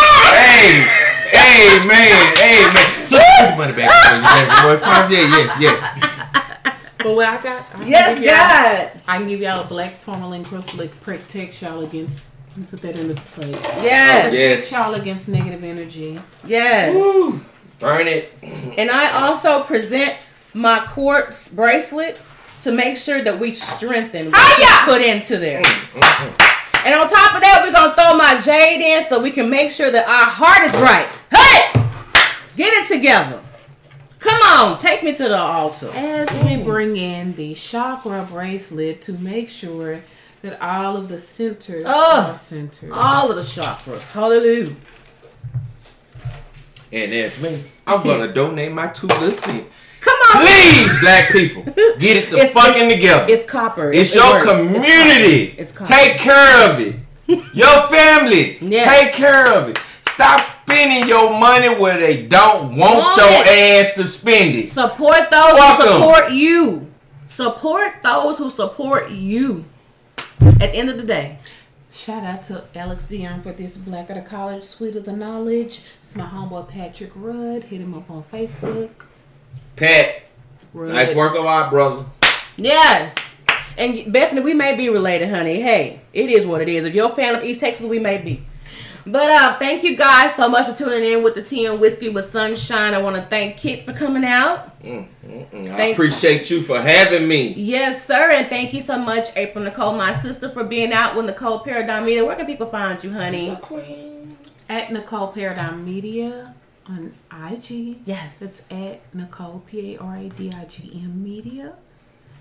Hey, amen, amen. So put your money back for you, baby boy. Yeah, yes, yes. But what I got? I yes, God. I can give y'all a black tourmaline crystal that protects y'all against. Let me put that in the plate. Yes, yes. Y'all against negative energy. Yes. Woo. Burn it. And I also present my quartz bracelet to make sure that we strengthen what oh, we yeah. put into there. Mm-hmm. And on top of that, we're going to throw my jade in so we can make sure that our heart is right. Hey! Get it together. Come on, take me to the altar. As we bring in the chakra bracelet to make sure that all of the centers oh, are centered. All of the chakras. Hallelujah. And that's me. I'm going to donate my two little cents. Come on. Please, black people, get it the it's, fucking it's, together. It's copper. It's, it's your it community. It's copper. It's copper. Take care of it. Your family. Yes. Take care of it. Stop spending your money where they don't want, want your it. ass to spend it. Support those Fuck who support them. you. Support those who support you. At the end of the day. Shout out to Alex Dion for this Black of the College Suite of the Knowledge. It's my homeboy Patrick Rudd. Hit him up on Facebook. Pat, Rudd. Nice work a lot, brother. Yes. And Bethany, we may be related, honey. Hey, it is what it is. If you're a fan of East Texas, we may be. But uh, thank you guys so much for tuning in with the Tea and Whiskey with Sunshine. I want to thank Kit for coming out. Mm, mm, mm. I appreciate you for having me. Yes, sir. And thank you so much, April Nicole, my sister, for being out with Nicole Paradigm Media. Where can people find you, honey? She's a queen. At Nicole Paradigm Media on I G. Yes. It's at Nicole, P A R A D I G M Media.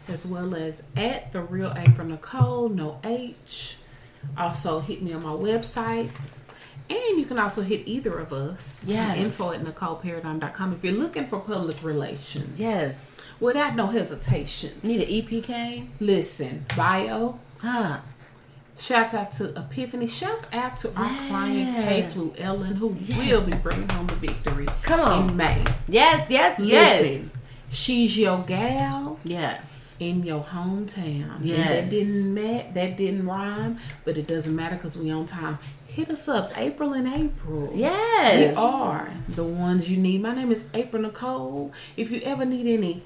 As well as at The Real April Nicole, no H. Also, hit me on my website. And you can also hit either of us. Yeah. Info at Nicole Paradigm dot com if you're looking for public relations. Yes. Without no hesitation. Need an E P K? Listen, bio. Huh. Shouts out to Epiphany. Shouts out to yeah. our client, K-Flu Ellen, who yes. will be bringing home the victory Come on. in May. Yes, yes, yes. Listen, she's your gal. Yes. In your hometown. Yes. And that didn't met, that didn't rhyme, but it doesn't matter because we on time. Hit us up, April and April. Yes. We are the ones you need. My name is April Nicole. If you ever need any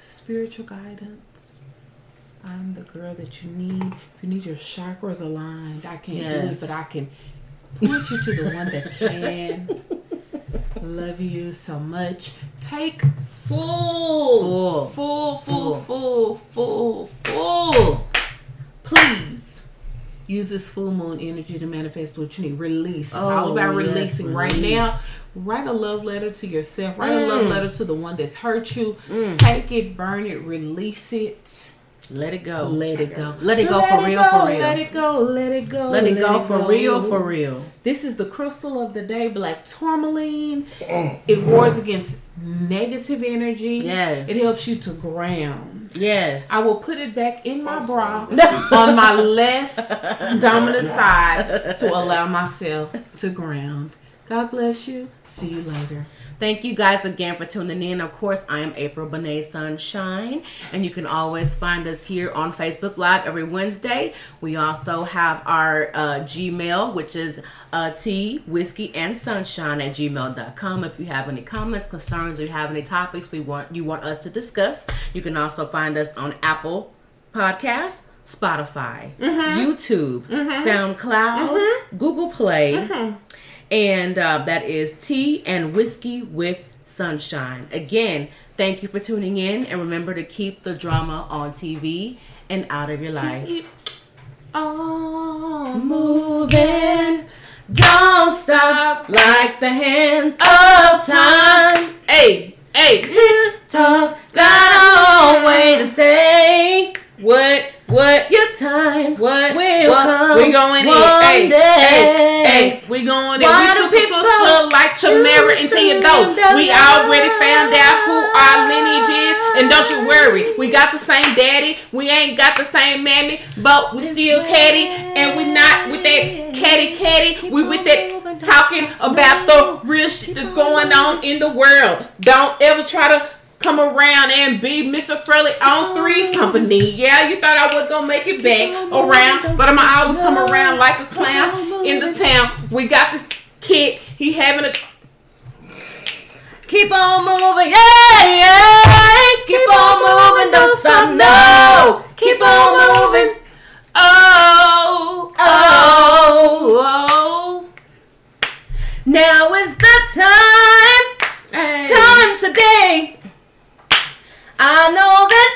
spiritual guidance, I'm the girl that you need. If you need your chakras aligned, I can't yes. do it, but I can point you to the one that can. Love you so much. Take full, full, full, full, full, full, full. Please. Use this full moon energy to manifest what you need. Release. It's oh, all about releasing yes, right now. Write a love letter to yourself. Write mm. a love letter to the one that's hurt you. Mm. Take it, burn it, release it. Let it go. Let it go. Let it go for real, for real. Let it go. Let it go. Let it go for real, for real. This is the crystal of the day, black tourmaline. Mm. It wars against negative energy. Yes. It helps you to ground. Yes. I will put it back in my bra on my less dominant side to allow myself to ground. God bless you. See you later. Thank you guys again for tuning in. Of course, I am April Bonet Sunshine, and you can always find us here on Facebook Live every Wednesday. We also have our uh, Gmail, which is uh, tea, whiskey, and sunshine at gmail dot com. If you have any comments, concerns, or you have any topics we want you want us to discuss, you can also find us on Apple Podcasts, Spotify, mm-hmm. YouTube, mm-hmm. SoundCloud, mm-hmm. Google Play. Mm-hmm. And uh, that is Tea and Whiskey with Sunshine. Again, thank you for tuning in. And remember to keep the drama on T V and out of your life. Oh, moving. Don't stop like the hands of time. Hey, hey. Tick-tock, got a way to stay. What, what? Your time. What, will what? Come we going in. Hey, hey, hey. We going in. Why we sister, sister, like Tamara and Tia Doe. We already found out who our lineage is. And don't you worry, we got the same daddy, we ain't got the same mammy, but we still catty, and we not with that catty catty, we with that talking about the real shit that's going on in the world. Don't ever try to come around and be Mister Frelly on Three's Company. Yeah, you thought I was gonna make it back around, but I'ma always come around like a clown in the town. We got this kid, he having a... Keep on moving, yeah, yeah. Keep, Keep on, on moving, don't stop, no. Keep on moving. Oh, oh, oh. Now is the time, hey. Time today. I know that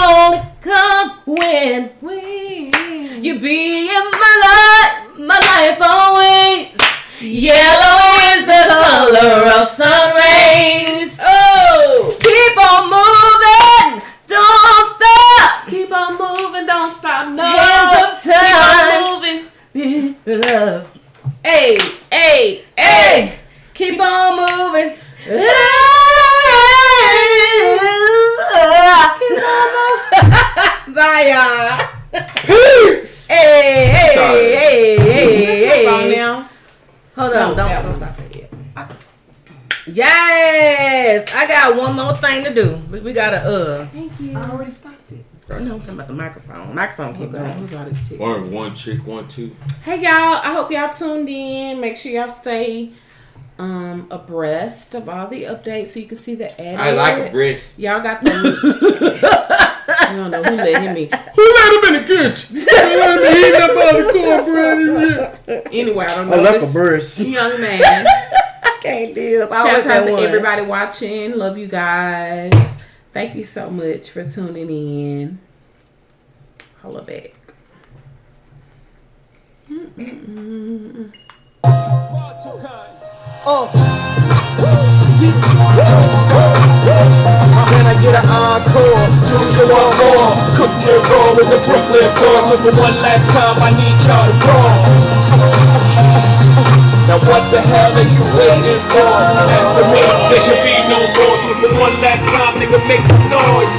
time will only come when, when. You be in my life, my life always. Yellow is the color of sun rays. Oh, keep on moving, don't stop. Keep on moving, don't stop. No, hands up time. Keep on moving. Love. Hey, hey, hey. Keep on moving. Bye, y'all. Peace. Hey, hey, Sorry. hey, hey, hey. Let's move on now. Hold on, no, don't, don't stop that yet. Yes, I got one more thing to do. We, we gotta uh. Thank you. I already stopped it. First. No, I'm talking about the microphone. Microphone keep going. Who's all this chick? One, one chick, one, two. Hey y'all, I hope y'all tuned in. Make sure y'all stay um abreast of all the updates so you can see the ad. I like abreast. Y'all got the. I don't know who let him in. Who let him in the kitchen? Who let him eat up all the cornbread and shit? Anyway, I don't know. I like a burst. Young man. I can't deal. Shout out to everybody watching. Love you guys. Thank you so much for tuning in. Holla back. Mm-mm-mm. Oh. Can I get an encore? Do you want more? Cook your roll with the Brooklyn Boys. So for one last time, I need y'all to roll. Now what the hell are you waiting for? After me, there should be no more. So for one last time, nigga, make some noise.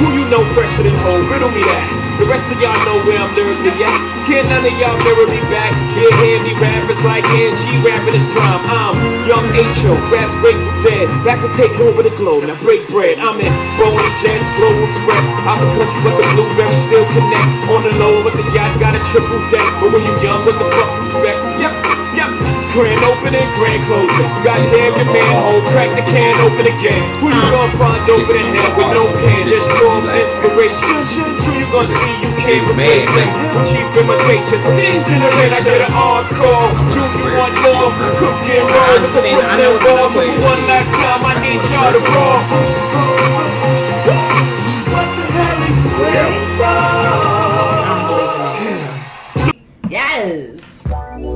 Who you know fresher than whole? Riddle me that. The rest of y'all know where I'm lyrically at. Can't none of y'all mirror me back. Yeah, hear me rap, it's like Angie rapping his prime. I'm young H O, raps Grateful Dead. Rap will take over the globe, now break bread. I'm in Bony Jets, Global Express. I'm a country with the blueberries still connect. On the low with the yacht, got a triple deck. But when you young, what the fuck you expect? Yep, yep. Grand opening, grand closing. Goddamn your manhole, crack the can open again. Who you gonna find open in there with no can? Just draw inspiration. Who you gonna see? You can't replace it. Achieve imitations. This generation, I get an encore. Do you want more? Cook and roll with the Brooklyn Boys. So one last time, I need y'all to roll. What the hell are you waiting for? Yes.